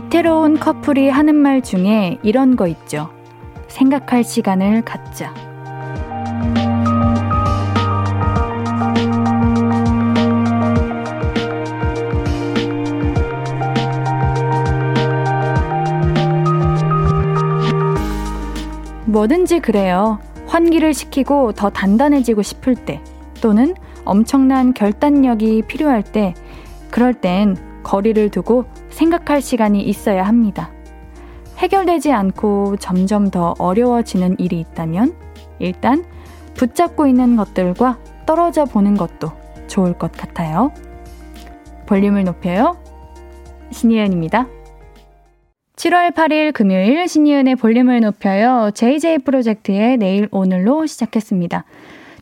위태로운 커플이 하는 말 중에 이런 거 있죠. 생각할 시간을 갖자. 뭐든지 그래요. 환기를 시키고 더 단단해지고 싶을 때, 또는 엄청난 결단력이 필요할 때, 그럴 땐 거리를 두고 생각할 시간이 있어야 합니다. 해결되지 않고 점점 더 어려워지는 일이 있다면 일단 붙잡고 있는 것들과 떨어져 보는 것도 좋을 것 같아요. 볼륨을 높여요. 신예은입니다. 7월 8일 금요일 신예은의 볼륨을 높여요. JJ 프로젝트의 내일 오늘로 시작했습니다.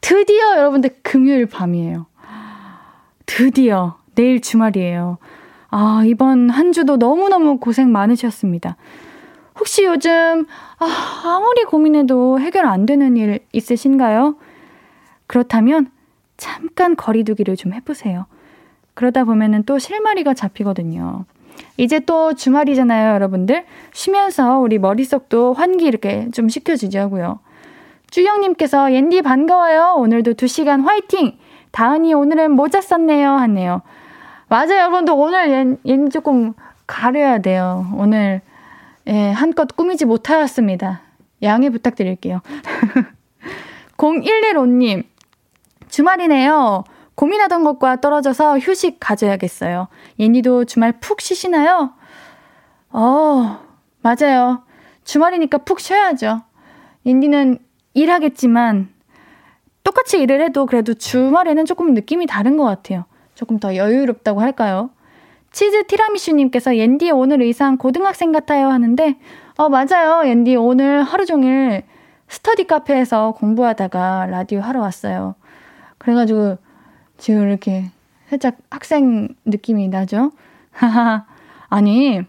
드디어 여러분들 금요일 밤이에요. 드디어 내일 주말이에요. 아, 이번 한 주도 너무너무 고생 많으셨습니다. 혹시 요즘 아무리 고민해도 해결 안 되는 일 있으신가요? 그렇다면 잠깐 거리 두기를 좀 해보세요. 그러다 보면은 또 실마리가 잡히거든요. 이제 또 주말이잖아요, 여러분들. 쉬면서 우리 머릿속도 환기 이렇게 좀 시켜주자고요. 주영님께서 옌디 반가워요. 오늘도 2시간 화이팅! 다은이 오늘은 모자 썼네요 하네요. 맞아요, 여러분들. 오늘 옌디 조금 가려야 돼요. 오늘 예, 한껏 꾸미지 못하였습니다. 양해 부탁드릴게요. 0115님, 주말이네요. 고민하던 것과 떨어져서 휴식 가져야겠어요. 예니도 주말 푹 쉬시나요? 맞아요. 주말이니까 푹 쉬어야죠. 예니는 일하겠지만 똑같이 일을 해도 그래도 주말에는 조금 느낌이 다른 것 같아요. 조금 더 여유롭다고 할까요? 치즈 티라미슈님께서 옌디 오늘 의상 고등학생 같아요 하는데 맞아요. 옌디 오늘 하루 종일 스터디 카페에서 공부하다가 라디오 하러 왔어요. 그래가지고 지금 이렇게 살짝 학생 느낌이 나죠? 아니,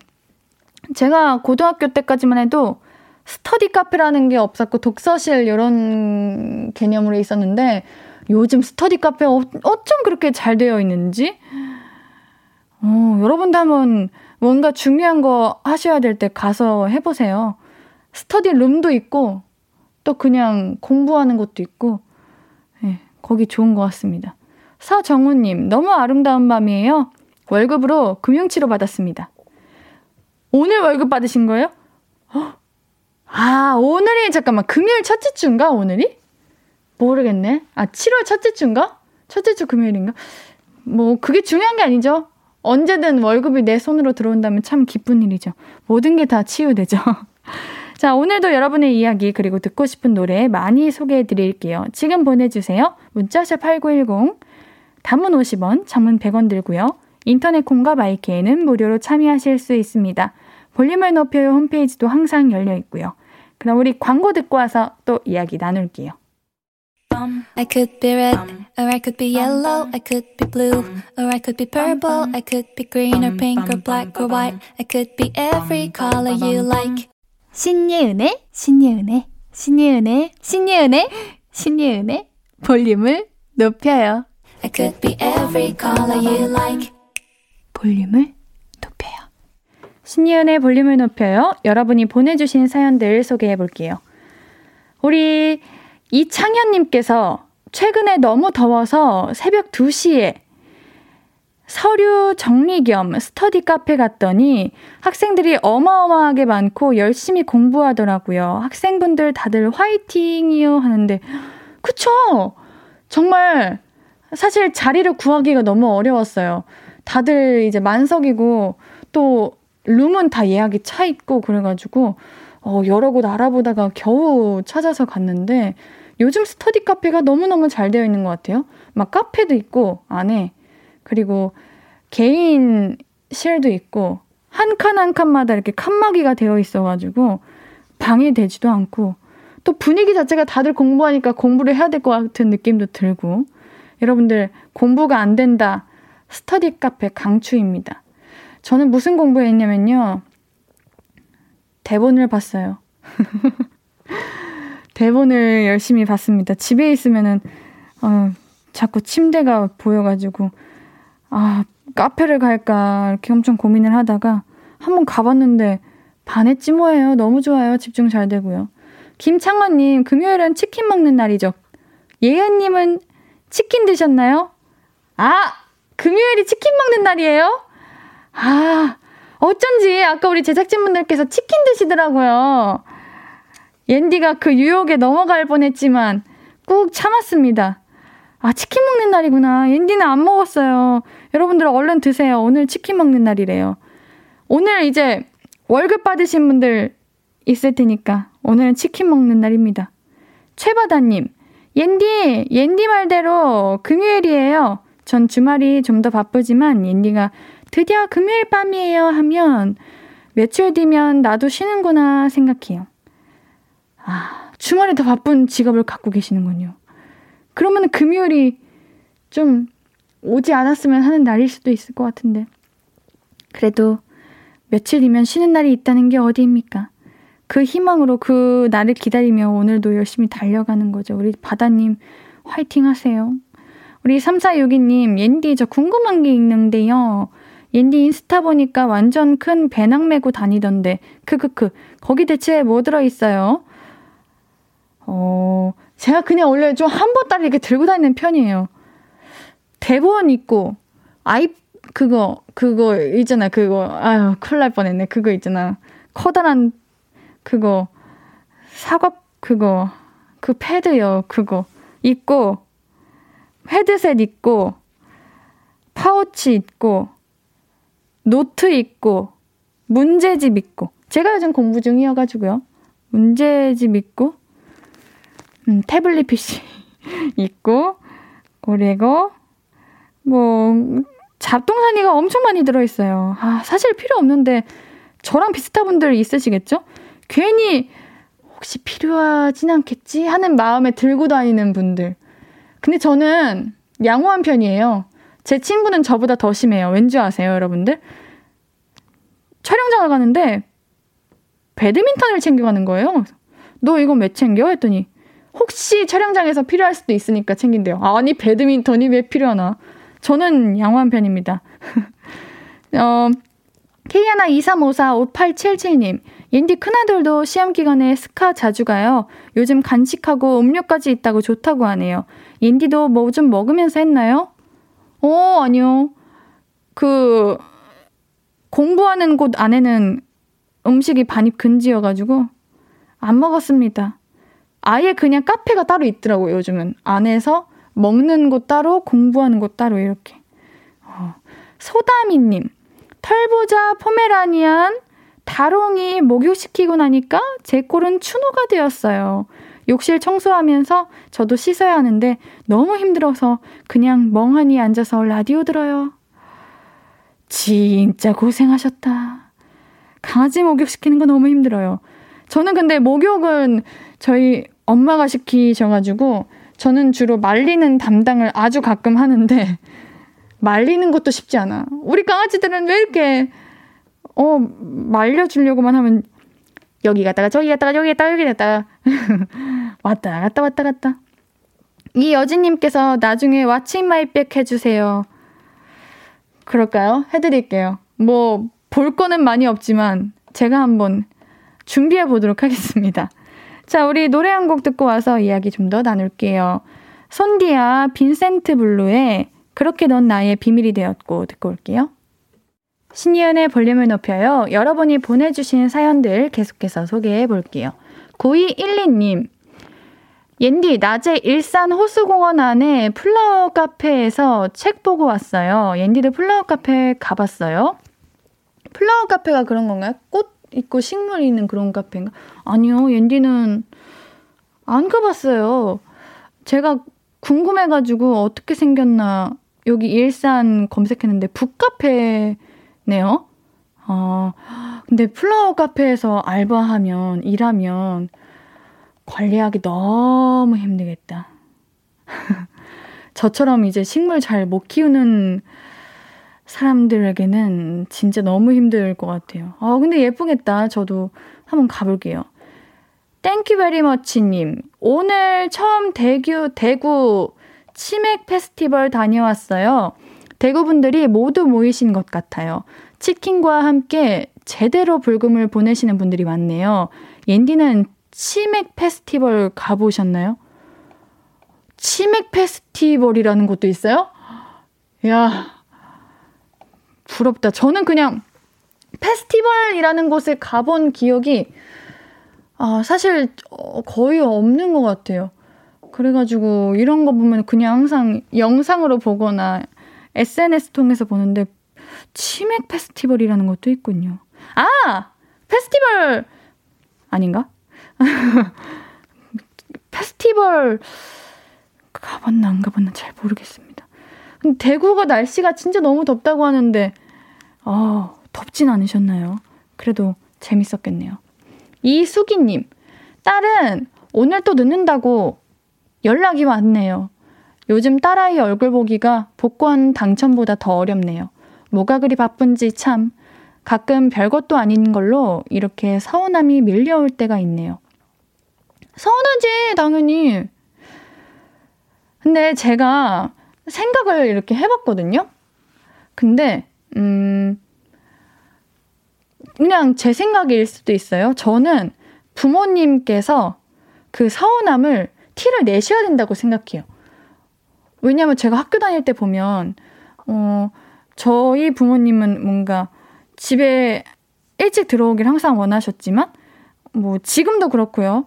제가 고등학교 때까지만 해도 스터디 카페라는 게 없었고 독서실 이런 개념으로 있었는데 요즘 스터디 카페가 어쩜 그렇게 잘 되어 있는지? 여러분도 한번 뭔가 중요한 거 하셔야 될 때 가서 해보세요. 스터디 룸도 있고 또 그냥 공부하는 것도 있고 예, 거기 좋은 것 같습니다. 서정우님, 너무 아름다운 밤이에요. 월급으로 금융치료 받았습니다. 오늘 월급 받으신 거예요? 오늘이 잠깐만 금요일 첫째 주인가 오늘이? 모르겠네. 7월 첫째 주인가? 첫째 주 금요일인가? 뭐 그게 중요한 게 아니죠. 언제든 월급이 내 손으로 들어온다면 참 기쁜 일이죠. 모든 게 다 치유되죠. 자, 오늘도 여러분의 이야기 그리고 듣고 싶은 노래 많이 소개해드릴게요. 지금 보내주세요. 문자샵 8910, 단문 50원, 장문 100원 들고요. 인터넷 콩과 마이케이는 무료로 참여하실 수 있습니다. 볼륨을 높여요 홈페이지도 항상 열려 있고요. 그럼 우리 광고 듣고 와서 또 이야기 나눌게요. I could be red, or I could be yellow, I could be blue, or I could be purple, I could be green or pink or black or white, I could be every color you like. 신예은의, 신예은의, 신예은의, 신예은의, 신예은의 볼륨을 높여요. I could be every color you like. 볼륨을 높여요. 신예은의 볼륨을 높여요. 여러분이 보내주신 사연들 소개해볼게요. 우리 이창현님께서 최근에 너무 더워서 새벽 2시에 서류 정리 겸 스터디 카페 갔더니 학생들이 어마어마하게 많고 열심히 공부하더라고요. 학생분들 다들 화이팅이요 하는데 그쵸? 정말 사실 자리를 구하기가 너무 어려웠어요. 다들 이제 만석이고 또 룸은 다 예약이 차 있고 그래가지고 여러 곳 알아보다가 겨우 찾아서 갔는데 요즘 스터디 카페가 너무너무 잘 되어 있는 것 같아요. 막 카페도 있고 안에 그리고 개인실도 있고 한 칸 한 칸마다 이렇게 칸막이가 되어 있어가지고 방해되지도 않고 또 분위기 자체가 다들 공부하니까 공부를 해야 될 것 같은 느낌도 들고 여러분들 공부가 안 된다 스터디 카페 강추입니다. 저는 무슨 공부했냐면요. 대본을 봤어요. 대본을 열심히 봤습니다. 집에 있으면은 자꾸 침대가 보여가지고 카페를 갈까 이렇게 엄청 고민을 하다가 한번 가봤는데 반했지 뭐예요. 너무 좋아요. 집중 잘 되고요. 김창원님, 금요일은 치킨 먹는 날이죠. 예은님은 치킨 드셨나요? 아, 금요일이 치킨 먹는 날이에요? 아, 어쩐지 아까 우리 제작진분들께서 치킨 드시더라고요. 옌디가 그 유혹에 넘어갈 뻔했지만 꾹 참았습니다. 아, 치킨 먹는 날이구나. 옌디는 안 먹었어요. 여러분들 얼른 드세요. 오늘 치킨 먹는 날이래요. 오늘 이제 월급 받으신 분들 있을 테니까 오늘은 치킨 먹는 날입니다. 최바다님, 옌디 말대로 금요일이에요. 전 주말이 좀 더 바쁘지만 옌디가 드디어 금요일 밤이에요 하면 며칠 뒤면 나도 쉬는구나 생각해요. 아, 주말에 더 바쁜 직업을 갖고 계시는군요. 그러면 금요일이 좀 오지 않았으면 하는 날일 수도 있을 것 같은데, 그래도 며칠이면 쉬는 날이 있다는 게 어디입니까? 그 희망으로 그 날을 기다리며 오늘도 열심히 달려가는 거죠. 우리 바다님 화이팅 하세요. 우리 3462님, 옌디 저 궁금한 게 있는데요. 옌디 인스타 보니까 완전 큰 배낭 메고 다니던데 크크크 거기 대체 뭐 들어있어요? 제가 그냥 원래 좀 한 보따리 이렇게 들고 다니는 편이에요. 대본 있고 아이 그거 있잖아. 그거 아유 큰일 날 뻔했네. 그거 있잖아. 커다란 그거 사과 그거 그 패드요. 그거 있고 헤드셋 있고 파우치 있고 노트 있고 문제집 있고 제가 요즘 공부 중이어가지고요. 문제집 있고 태블릿 PC 있고 그리고 뭐 잡동사니가 엄청 많이 들어있어요. 아, 사실 필요 없는데 저랑 비슷한 분들 있으시겠죠? 괜히 혹시 필요하진 않겠지 하는 마음에 들고 다니는 분들. 근데 저는 양호한 편이에요. 제 친구는 저보다 더 심해요. 왠지 아세요, 여러분들? 촬영장을 가는데 배드민턴을 챙겨가는 거예요. 너 이건 왜 챙겨? 했더니 혹시 촬영장에서 필요할 수도 있으니까 챙긴대요. 아니, 배드민턴이 왜 필요하나? 저는 양호한 편입니다. K123545877님, 옌디 큰아들도 시험기간에 스카 자주 가요. 요즘 간식하고 음료까지 있다고 좋다고 하네요. 옌디도 뭐 좀 먹으면서 했나요? 아니요. 그 공부하는 곳 안에는 음식이 반입 금지여가지고 안 먹었습니다. 아예 그냥 카페가 따로 있더라고요. 요즘은 안에서 먹는 곳 따로 공부하는 곳 따로 이렇게. 소다미님, 털보자 포메라니안 다롱이 목욕시키고 나니까 제 꼴은 추노가 되었어요. 욕실 청소하면서 저도 씻어야 하는데 너무 힘들어서 그냥 멍하니 앉아서 라디오 들어요. 진짜 고생하셨다. 강아지 목욕시키는 거 너무 힘들어요. 저는 근데 목욕은 저희 엄마가 시키셔가지고 저는 주로 말리는 담당을 아주 가끔 하는데 말리는 것도 쉽지 않아. 우리 강아지들은 왜 이렇게 말려주려고만 하면 여기 갔다가 저기 갔다가 여기 갔다가 여기 갔다가 왔다 갔다 왔다 갔다. 이 여진님께서 나중에 왓츠 인 마이 백 해주세요. 그럴까요? 해드릴게요. 뭐 볼 거는 많이 없지만 제가 한번 준비해 보도록 하겠습니다. 자, 우리 노래 한 곡 듣고 와서 이야기 좀 더 나눌게요. 손디아 빈센트 블루의 그렇게 넌 나의 비밀이 되었고 듣고 올게요. 신예은의 볼륨을 높여요. 여러분이 보내주신 사연들 계속해서 소개해 볼게요. 9212님, 옌디 낮에 일산 호수공원 안에 플라워 카페에서 책 보고 왔어요. 옌디도 플라워 카페 가봤어요? 플라워 카페가 그런 건가요? 꽃 있고 식물 있는 그런 카페인가? 아니요, 옌디는 안 가봤어요. 제가 궁금해가지고 어떻게 생겼나 여기 일산 검색했는데 북카페네요. 근데 플라워 카페에서 알바하면 일하면 관리하기 너무 힘들겠다. 저처럼 이제 식물 잘 못 키우는 사람들에게는 진짜 너무 힘들 것 같아요. 근데 예쁘겠다. 저도 한번 가볼게요. 땡큐 베리머치님, 오늘 처음 대구 치맥 페스티벌 다녀왔어요. 대구분들이 모두 모이신 것 같아요. 치킨과 함께 제대로 불금을 보내시는 분들이 많네요. 옌디는 치맥 페스티벌 가보셨나요? 치맥 페스티벌이라는 곳도 있어요? 이야, 부럽다. 저는 그냥 페스티벌이라는 곳에 가본 기억이 사실 거의 없는 것 같아요. 그래가지고 이런 거 보면 그냥 항상 영상으로 보거나 SNS 통해서 보는데 치맥 페스티벌이라는 것도 있군요. 아! 페스티벌! 아닌가? 페스티벌 가봤나 안 가봤나 잘 모르겠습니다. 근데 대구가 날씨가 진짜 너무 덥다고 하는데 덥진 않으셨나요? 그래도 재밌었겠네요. 이수기님, 딸은 오늘 또 늦는다고 연락이 왔네요. 요즘 딸아이 얼굴 보기가 복권 당첨보다 더 어렵네요. 뭐가 그리 바쁜지 참. 가끔 별것도 아닌 걸로 이렇게 서운함이 밀려올 때가 있네요. 서운하지, 당연히. 근데 제가 생각을 이렇게 해봤거든요. 근데 그냥 제 생각일 수도 있어요. 저는 부모님께서 그 서운함을 티를 내셔야 된다고 생각해요. 왜냐하면 제가 학교 다닐 때 보면 저희 부모님은 뭔가 집에 일찍 들어오길 항상 원하셨지만 뭐 지금도 그렇고요.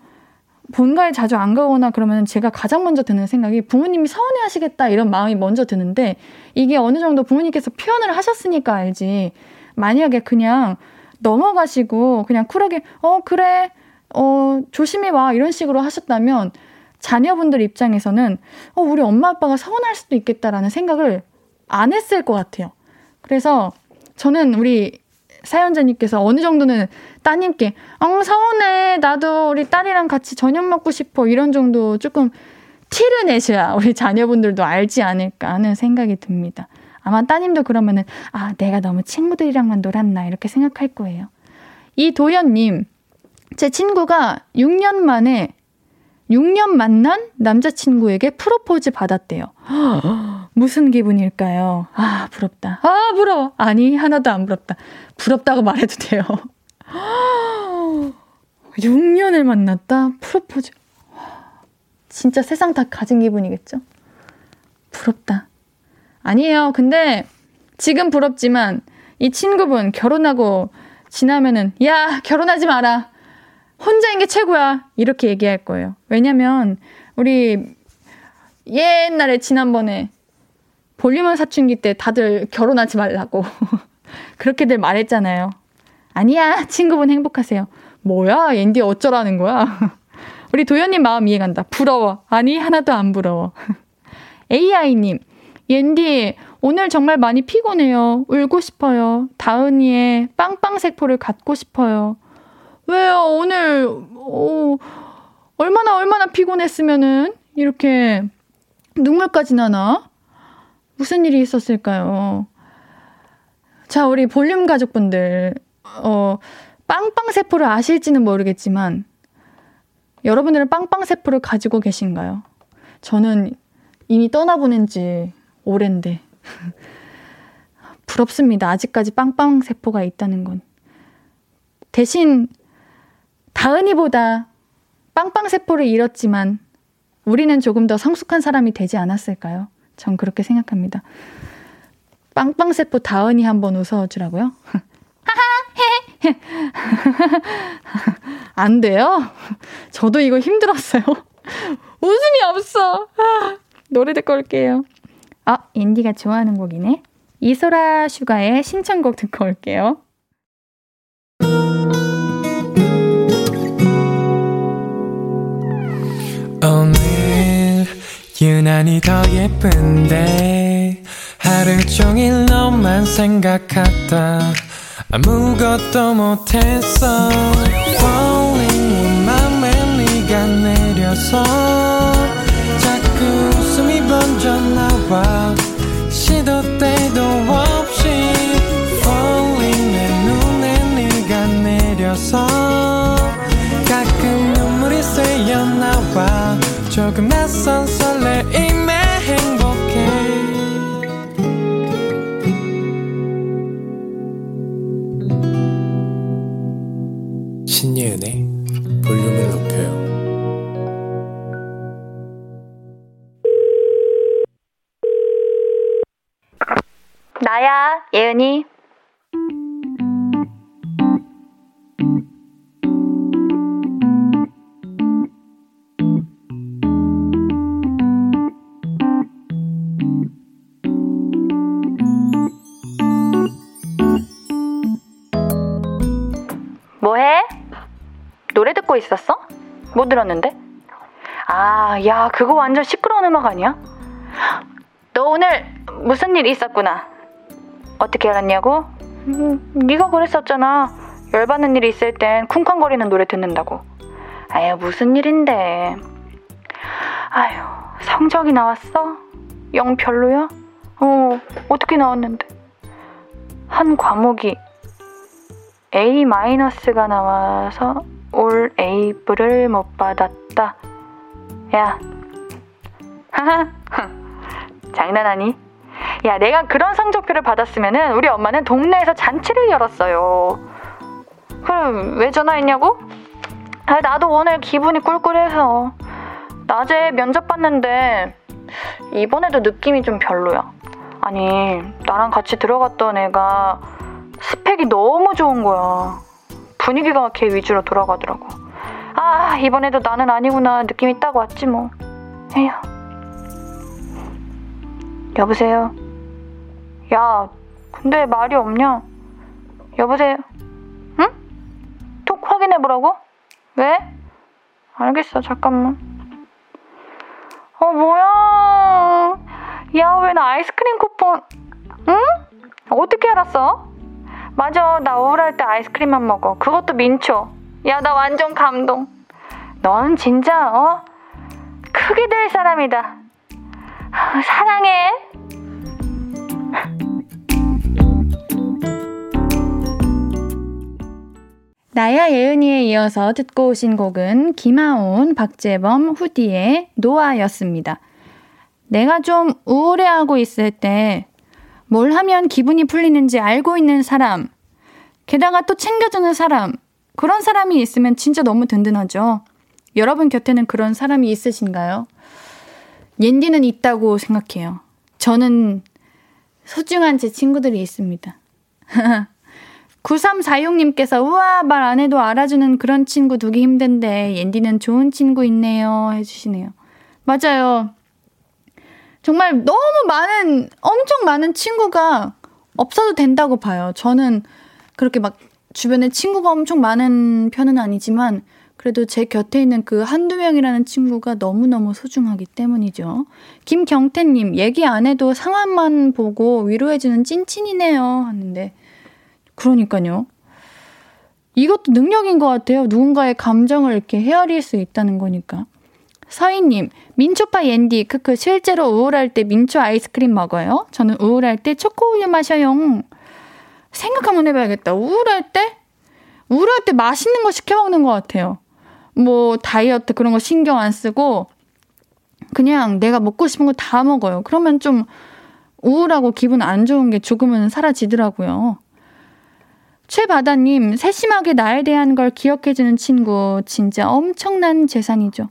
본가에 자주 안 가거나 그러면 제가 가장 먼저 드는 생각이 부모님이 서운해하시겠다 이런 마음이 먼저 드는데 이게 어느 정도 부모님께서 표현을 하셨으니까 알지. 만약에 그냥 넘어가시고 그냥 쿨하게 그래 조심히 와 이런 식으로 하셨다면 자녀분들 입장에서는 우리 엄마 아빠가 서운할 수도 있겠다라는 생각을 안 했을 것 같아요. 그래서 저는 우리 사연자님께서 어느 정도는 따님께 서운해 나도 우리 딸이랑 같이 저녁 먹고 싶어 이런 정도 조금 티를 내셔야 우리 자녀분들도 알지 않을까 하는 생각이 듭니다. 아마 따님도 그러면은 내가 너무 친구들이랑만 놀았나 이렇게 생각할 거예요. 이도현님, 제 친구가 6년 만에 6년 만난 남자친구에게 프로포즈 받았대요. 무슨 기분일까요? 부럽다. 부러워. 아니, 하나도 안 부럽다. 부럽다고 말해도 돼요. 6년을 만났다? 프로포즈. 진짜 세상 다 가진 기분이겠죠? 부럽다. 아니에요. 근데 지금 부럽지만 이 친구분 결혼하고 지나면은 야, 결혼하지 마라. 혼자인 게 최고야. 이렇게 얘기할 거예요. 왜냐면 우리 옛날에 지난번에 볼륨은 사춘기 때 다들 결혼하지 말라고 그렇게들 말했잖아요. 아니야, 친구분 행복하세요. 뭐야, 앤디 어쩌라는 거야. 우리 도현님 마음 이해간다. 부러워. 아니, 하나도 안 부러워. AI님, 앤디 오늘 정말 많이 피곤해요. 울고 싶어요. 다은이의 빵빵세포를 갖고 싶어요. 왜요? 오늘 얼마나 피곤했으면은 이렇게 눈물까지 나나? 무슨 일이 있었을까요? 자, 우리 볼륨 가족분들 빵빵세포를 아실지는 모르겠지만 여러분들은 빵빵세포를 가지고 계신가요? 저는 이미 떠나보낸 지 오랜데 부럽습니다. 아직까지 빵빵세포가 있다는 건. 대신 다은이보다 빵빵세포를 잃었지만 우리는 조금 더 성숙한 사람이 되지 않았을까요? 전 그렇게 생각합니다. 빵빵세포 다은이 한번 웃어주라고요? 안 돼요? 저도 이거 힘들었어요. 웃음이 없어. 노래 듣고 올게요. 앤디가 좋아하는 곡이네. 이소라 슈가의 신청곡 듣고 올게요. 오늘 유난히 더 예쁜데 하루 종일 너만 생각하다 아무것도 못했어. Falling 온 맘에 네가 내려서 자꾸 웃음이 번져나와 시도 때도 없이 Falling 내 눈에 네가 내려서 가끔 눈물이 새어나와 조금 낯선 설레임에 행복해. 나야, 예은이. 뭐해? 노래 듣고 있었어? 뭐 들었는데? 아, 야, 그거 완전 시끄러운 음악 아니야? 너 오늘 무슨 일이 있었구나. 어떻게 알았냐고? 네가 그랬었잖아. 열받는 일이 있을 땐 쿵쾅거리는 노래 듣는다고. 아유, 무슨 일인데. 아유, 성적이 나왔어? 영 별로야? 어떻게 나왔는데? 한 과목이 A-가 나와서 올 A를 못 받았다. 야, 하하, 장난하니? 야, 내가 그런 성적표를 받았으면은 우리 엄마는 동네에서 잔치를 열었어요. 그럼 왜 전화했냐고? 아, 나도 오늘 기분이 꿀꿀해서 낮에 면접 봤는데 이번에도 느낌이 좀 별로야. 아니, 나랑 같이 들어갔던 애가 스펙이 너무 좋은 거야. 분위기가 걔 위주로 돌아가더라고. 아, 이번에도 나는 아니구나 느낌이 딱 왔지 뭐. 에휴. 여보세요? 야, 근데 말이 없냐? 여보세요? 응? 톡 확인해보라고? 왜? 알겠어, 잠깐만. 뭐야? 야, 왜 나 아이스크림 쿠폰... 응? 어떻게 알았어? 맞아, 나 우울할 때 아이스크림만 먹어. 그것도 민초. 야, 나 완전 감동. 넌 진짜 크게 될 사람이다. 사랑해. 나야, 예은이에 이어서 듣고 오신 곡은 김하온, 박재범, 후디의 노아였습니다. 내가 좀 우울해하고 있을 때 뭘 하면 기분이 풀리는지 알고 있는 사람, 게다가 또 챙겨주는 사람, 그런 사람이 있으면 진짜 너무 든든하죠. 여러분 곁에는 그런 사람이 있으신가요? 옌디는 있다고 생각해요. 저는 소중한 제 친구들이 있습니다. 9346님께서 우와, 말 안 해도 알아주는 그런 친구 두기 힘든데 옌디는 좋은 친구 있네요 해주시네요. 맞아요. 정말 너무 많은, 엄청 많은 친구가 없어도 된다고 봐요. 저는 그렇게 막 주변에 친구가 엄청 많은 편은 아니지만 그래도 제 곁에 있는 그 한두 명이라는 친구가 너무너무 소중하기 때문이죠. 김경태님, 얘기 안 해도 상황만 보고 위로해주는 찐친이네요 하는데, 그러니까요. 이것도 능력인 것 같아요. 누군가의 감정을 이렇게 헤아릴 수 있다는 거니까. 서희님, 민초파 옌디, 크크, 실제로 우울할 때 민초 아이스크림 먹어요? 저는 우울할 때 초코우유 마셔요. 생각 한번 해봐야겠다. 우울할 때 맛있는 거 시켜 먹는 것 같아요. 뭐 다이어트 그런 거 신경 안 쓰고 그냥 내가 먹고 싶은 거 다 먹어요. 그러면 좀 우울하고 기분 안 좋은 게 조금은 사라지더라고요. 최바다님, 세심하게 나에 대한 걸 기억해주는 친구 진짜 엄청난 재산이죠.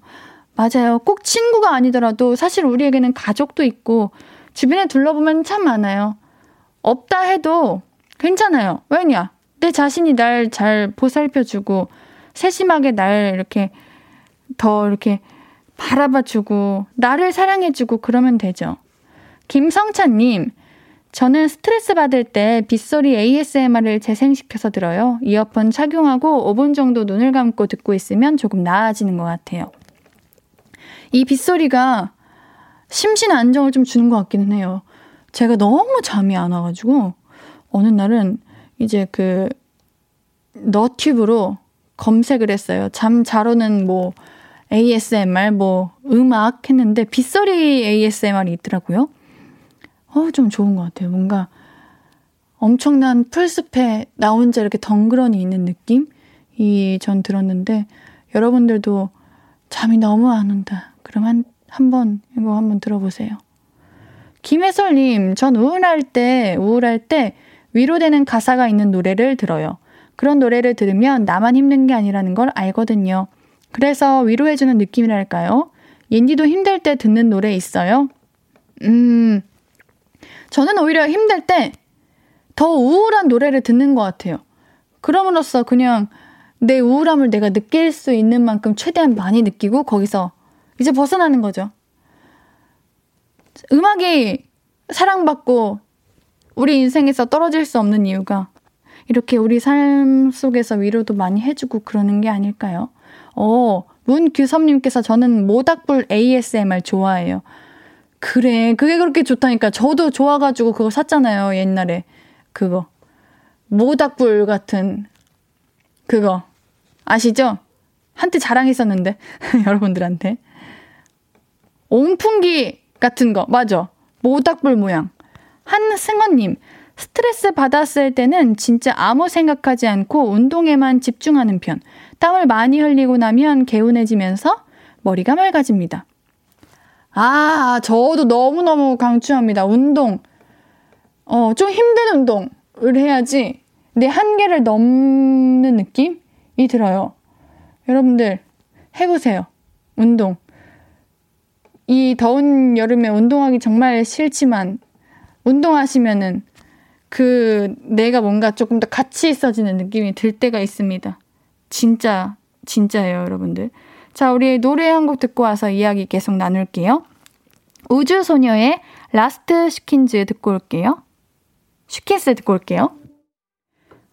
맞아요. 꼭 친구가 아니더라도 사실 우리에게는 가족도 있고 주변에 둘러보면 참 많아요. 없다 해도 괜찮아요. 왜냐? 내 자신이 날 잘 보살펴주고 세심하게 날 이렇게 더 이렇게 바라봐주고 나를 사랑해주고 그러면 되죠. 김성찬님, 저는 스트레스 받을 때 빗소리 ASMR을 재생시켜서 들어요. 이어폰 착용하고 5분 정도 눈을 감고 듣고 있으면 조금 나아지는 것 같아요. 이 빗소리가 심신 안정을 좀 주는 것 같기는 해요. 제가 너무 잠이 안 와가지고 어느 날은 이제 그 너튜브로 검색을 했어요. 잠 잘 오는 뭐 ASMR 뭐 음악 했는데 빗소리 ASMR이 있더라고요. 좀 좋은 것 같아요. 뭔가 엄청난 풀숲에 나 혼자 이렇게 덩그러니 있는 느낌이 전 들었는데, 여러분들도 잠이 너무 안 온다. 그럼 한번 이거 한번 들어보세요. 김혜설님, 전 우울할 때 위로되는 가사가 있는 노래를 들어요. 그런 노래를 들으면 나만 힘든 게 아니라는 걸 알거든요. 그래서 위로해주는 느낌이랄까요? 옌디도 힘들 때 듣는 노래 있어요? 저는 오히려 힘들 때 더 우울한 노래를 듣는 것 같아요. 그럼으로써 그냥 내 우울함을 내가 느낄 수 있는 만큼 최대한 많이 느끼고 거기서 이제 벗어나는 거죠. 음악이 사랑받고 우리 인생에서 떨어질 수 없는 이유가 이렇게 우리 삶 속에서 위로도 많이 해주고 그러는 게 아닐까요? 문규섭님께서 저는 모닥불 ASMR 좋아해요. 그래, 그게 그렇게 좋다니까. 저도 좋아가지고 그거 샀잖아요. 옛날에 그거 모닥불 같은 그거 아시죠? 한때 자랑했었는데 여러분들한테 온풍기 같은 거 맞아. 모닥불 모양. 한승원님, 스트레스 받았을 때는 진짜 아무 생각하지 않고 운동에만 집중하는 편. 땀을 많이 흘리고 나면 개운해지면서 머리가 맑아집니다. 아, 저도 너무너무 강추합니다. 운동. 좀 힘든 운동을 해야지 내 한계를 넘는 느낌이 들어요. 여러분들 해보세요. 운동. 이 더운 여름에 운동하기 정말 싫지만 운동하시면은 그 내가 뭔가 조금 더 가치 있어지는 느낌이 들 때가 있습니다. 진짜예요, 여러분들. 자, 우리 노래 한 곡 듣고 와서 이야기 계속 나눌게요. 우주소녀의 라스트 슈킨즈 듣고 올게요. 슈킨스 듣고 올게요.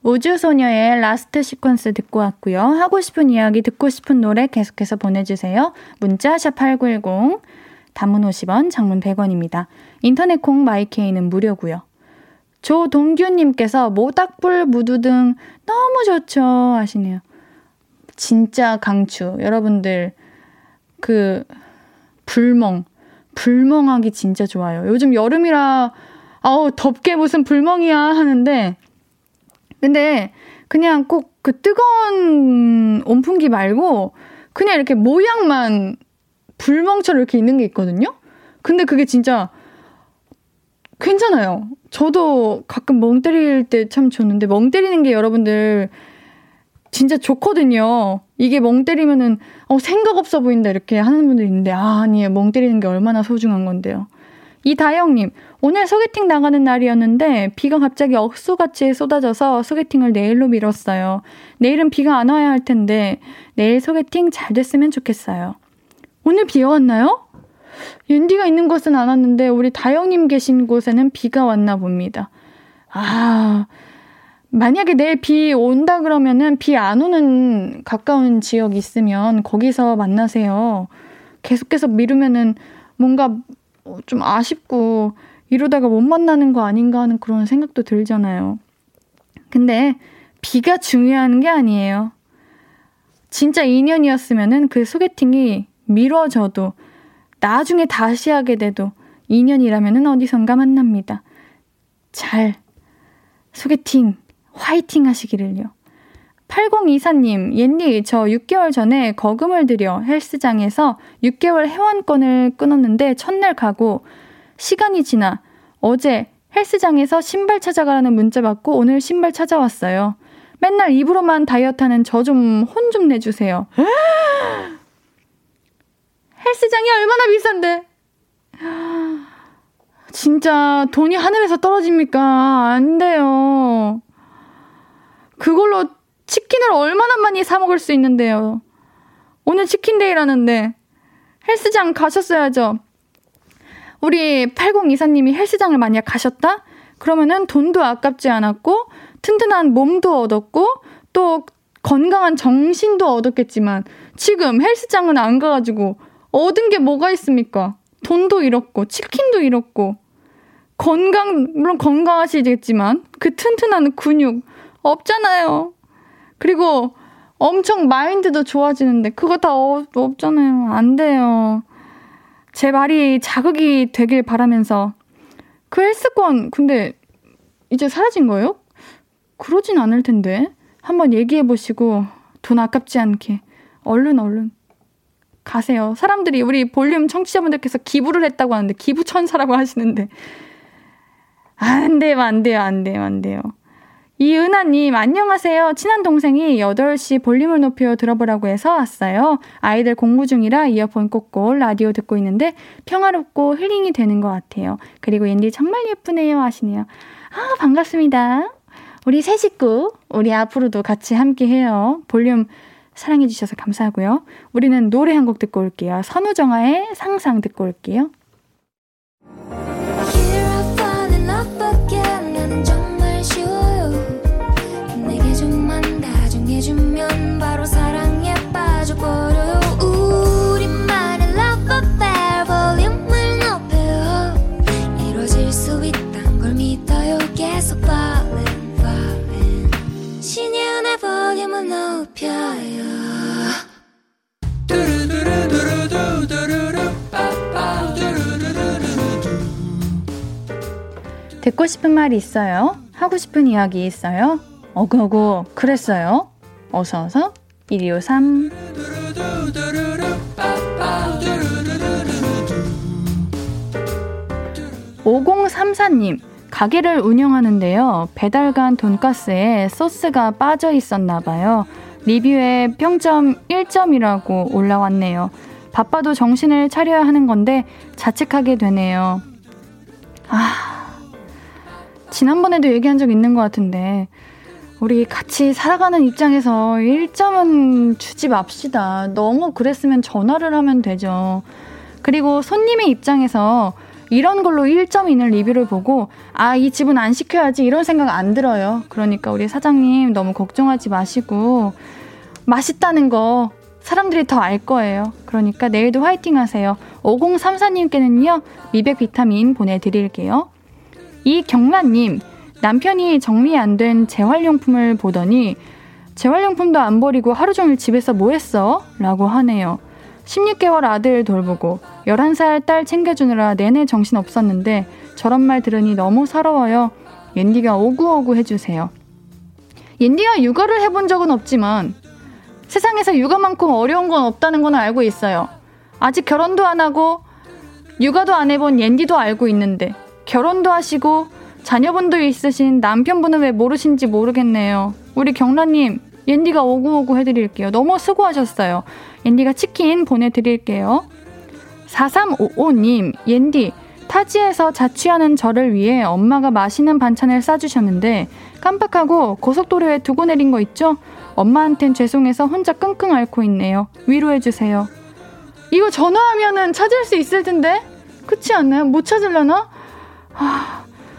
우주소녀의 라스트 시퀀스 듣고 왔고요. 하고 싶은 이야기, 듣고 싶은 노래 계속해서 보내주세요. 문자 샵 8910, 단문 50원, 장문 100원입니다. 인터넷 콩 마이케이는 무료고요. 조동규님께서 모닥불 무드등 너무 좋죠 하시네요. 진짜 강추. 여러분들 그 불멍하기 진짜 좋아요. 요즘 여름이라 아우 덥게 무슨 불멍이야 하는데 근데 그냥 꼭 그 뜨거운 온풍기 말고 그냥 이렇게 모양만 불멍처럼 이렇게 있는 게 있거든요. 근데 그게 진짜 괜찮아요. 저도 가끔 멍 때릴 때 참 좋는데 멍 때리는 게 여러분들 진짜 좋거든요. 이게 멍 때리면은 생각 없어 보인다 이렇게 하는 분들 있는데 아니에요. 멍 때리는 게 얼마나 소중한 건데요. 이다영님, 오늘 소개팅 나가는 날이었는데 비가 갑자기 억수같이 쏟아져서 소개팅을 내일로 미뤘어요. 내일은 비가 안 와야 할 텐데 내일 소개팅 잘 됐으면 좋겠어요. 오늘 비 왔나요? 윤디가 있는 곳은 안 왔는데 우리 다영님 계신 곳에는 비가 왔나 봅니다. 아, 만약에 내일 비 온다 그러면은 비 안 오는 가까운 지역이 있으면 거기서 만나세요. 계속해서 미루면은 뭔가 좀 아쉽고 이러다가 못 만나는 거 아닌가 하는 그런 생각도 들잖아요. 근데 비가 중요한 게 아니에요. 진짜 인연이었으면은 그 소개팅이 미뤄져도 나중에 다시 하게 돼도 인연이라면은 어디선가 만납니다. 잘 소개팅 화이팅 하시기를요. 8024님, 옌디, 저 6개월 전에 거금을 들여 헬스장에서 6개월 회원권을 끊었는데 첫날 가고 시간이 지나 어제 헬스장에서 신발 찾아가라는 문자 받고 오늘 신발 찾아왔어요. 맨날 입으로만 다이어트하는 저 좀 혼 좀 내주세요. 헬스장이 얼마나 비싼데? 진짜 돈이 하늘에서 떨어집니까? 안 돼요. 그걸로 치킨을 얼마나 많이 사 먹을 수 있는데요. 오늘 치킨데이라는데 헬스장 가셨어야죠. 우리 8024님이 헬스장을 만약 가셨다? 그러면은 돈도 아깝지 않았고 튼튼한 몸도 얻었고 또 건강한 정신도 얻었겠지만 지금 헬스장은 안 가가지고 얻은 게 뭐가 있습니까? 돈도 잃었고 치킨도 잃었고 건강 물론 건강하시겠지만 그 튼튼한 근육 없잖아요. 그리고 엄청 마인드도 좋아지는데 그거 다 없잖아요. 안 돼요. 제 말이 자극이 되길 바라면서 그 헬스권 근데 이제 사라진 거예요? 그러진 않을 텐데 한번 얘기해보시고 돈 아깝지 않게 얼른 가세요. 사람들이 우리 볼륨 청취자분들께서 기부를 했다고 하는데 기부천사라고 하시는데 안 돼요. 이은하님 안녕하세요. 친한 동생이 8시 볼륨을 높여 들어보라고 해서 왔어요. 아이들 공부 중이라 이어폰 꽂고 라디오 듣고 있는데 평화롭고 힐링이 되는 것 같아요. 그리고 옌디 정말 예쁘네요 하시네요. 아 반갑습니다. 우리 새 식구 우리 앞으로도 같이 함께해요. 볼륨 사랑해주셔서 감사하고요. 우리는 노래 한 곡 듣고 올게요. 선우정아의 상상 듣고 올게요. 해주면 바로 사랑에 빠져 버려 우리만의 love affair 볼륨을 높여 이루어질 수 있단 걸 믿어요 계속 falling falling 신예은의 볼륨을 높여요 듣고 싶은 말이 있어요? 하고 싶은 이야기 있어요? 어구어구 그랬어요? 어서어서 1253 5034님 가게를 운영하는데요. 배달간 돈가스에 소스가 빠져 있었나봐요. 리뷰에 평점 1점이라고 올라왔네요. 바빠도 정신을 차려야 하는 건데 자책하게 되네요. 아 지난번에도 얘기한 적 있는 것 같은데 우리 같이 살아가는 입장에서 1점은 주지 맙시다. 너무 그랬으면 전화를 하면 되죠. 그리고 손님의 입장에서 이런 걸로 1점 있는 리뷰를 보고 아, 이 집은 안 시켜야지 이런 생각 안 들어요. 그러니까 우리 사장님 너무 걱정하지 마시고 맛있다는 거 사람들이 더 알 거예요. 그러니까 내일도 화이팅 하세요. 5034님께는요. 미백 비타민 보내드릴게요. 이경란님. 남편이 정리 안 된 재활용품을 보더니 재활용품도 안 버리고 하루 종일 집에서 뭐 했어? 라고 하네요. 16개월 아들 돌보고 11살 딸 챙겨주느라 내내 정신 없었는데 저런 말 들으니 너무 서러워요. 옌디가 오구오구 해주세요. 옌디가 육아를 해본 적은 없지만 세상에서 육아만큼 어려운 건 없다는 건 알고 있어요. 아직 결혼도 안 하고 육아도 안 해본 옌디도 알고 있는데 결혼도 하시고 자녀분도 있으신 남편분은 왜 모르신지 모르겠네요. 우리 경라님, 옌디가 오구오구 해드릴게요. 너무 수고하셨어요. 옌디가 치킨 보내드릴게요. 4355님, 옌디, 타지에서 자취하는 저를 위해 엄마가 맛있는 반찬을 싸주셨는데 깜빡하고 고속도로에 두고 내린 거 있죠? 엄마한텐 죄송해서 혼자 끙끙 앓고 있네요. 위로해주세요. 이거 전화하면은 찾을 수 있을 텐데? 그렇지 않나요? 못 찾으려나?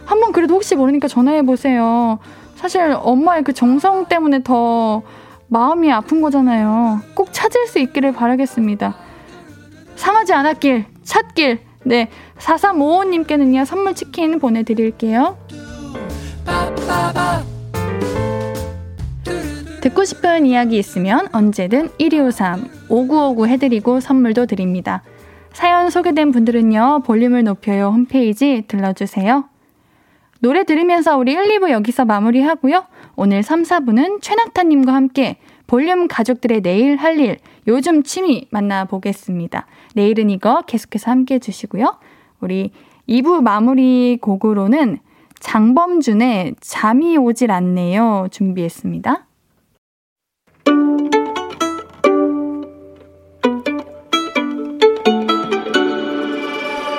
한번 그래도 혹시 모르니까 전화해보세요. 사실 엄마의 그 정성 때문에 더 마음이 아픈 거잖아요. 꼭 찾을 수 있기를 바라겠습니다. 상하지 않았길, 찾길. 네, 4355님께는요. 선물 치킨 보내드릴게요. 듣고 싶은 이야기 있으면 언제든 1253 5959 해드리고 선물도 드립니다. 사연 소개된 분들은요. 볼륨을 높여요 홈페이지 들러주세요. 노래 들으면서 우리 1, 2부 여기서 마무리하고요. 오늘 3, 4부는 최낙타님과 함께 볼륨 가족들의 내일 할 일, 요즘 취미 만나보겠습니다. 내일은 이거 계속해서 함께 해주시고요. 우리 2부 마무리 곡으로는 장범준의 잠이 오질 않네요 준비했습니다.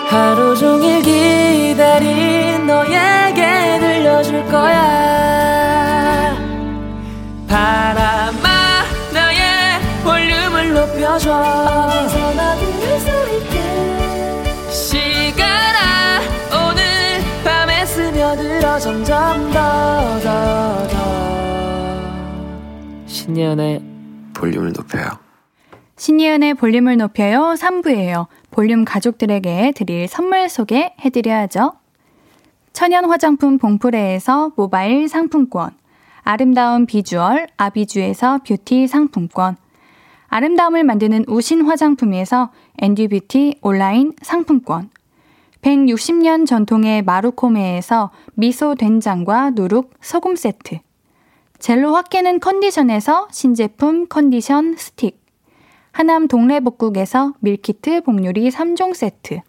하루 종일 기다린 너에게 들려줄 거야 바람아 너의 볼륨을 높여줘 어디서나 들을 수 있게 시간아 오늘 밤에 스며들어 점점 더 신예은의 볼륨을 높여요. 신예은의 볼륨을 높여요 3부예요. 볼륨 가족들에게 드릴 선물 소개해드려야죠. 천연 화장품 봉프레에서 모바일 상품권, 아름다운 비주얼 아비주에서 뷰티 상품권, 아름다움을 만드는 우신 화장품에서 엔듀뷰티 온라인 상품권, 160년 전통의 마루코메에서 미소 된장과 누룩 소금 세트, 젤로 확 깨는 컨디션에서 신제품 컨디션 스틱, 하남 동래복국에서 밀키트 복요리 3종 세트,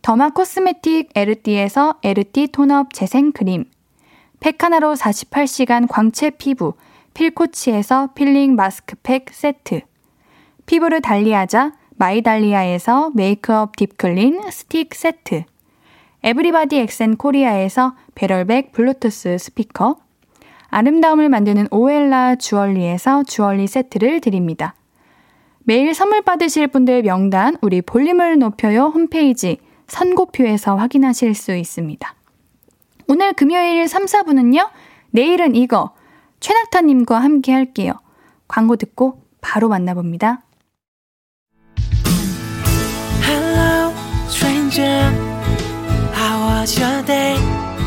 더마 코스메틱 에르띠에서 에르띠 톤업 재생크림, 팩 하나로 48시간 광채 피부, 필코치에서 필링 마스크팩 세트. 피부를 달리하자 마이달리아에서 메이크업 딥클린 스틱 세트. 에브리바디 엑센 코리아에서 배럴백 블루투스 스피커. 아름다움을 만드는 오엘라 주얼리에서 주얼리 세트를 드립니다. 매일 선물 받으실 분들 명단 우리 볼륨을 높여요 홈페이지 선고표에서 확인하실 수 있습니다. 오늘 금요일 3, 4부는요. 내일은 이거 최낙타님과 함께 할게요. 광고 듣고 바로 만나봅니다. Hello, stranger. How was your day?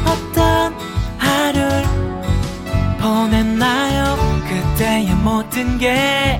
어떤 하루를 보냈나요? 그때의 모든 게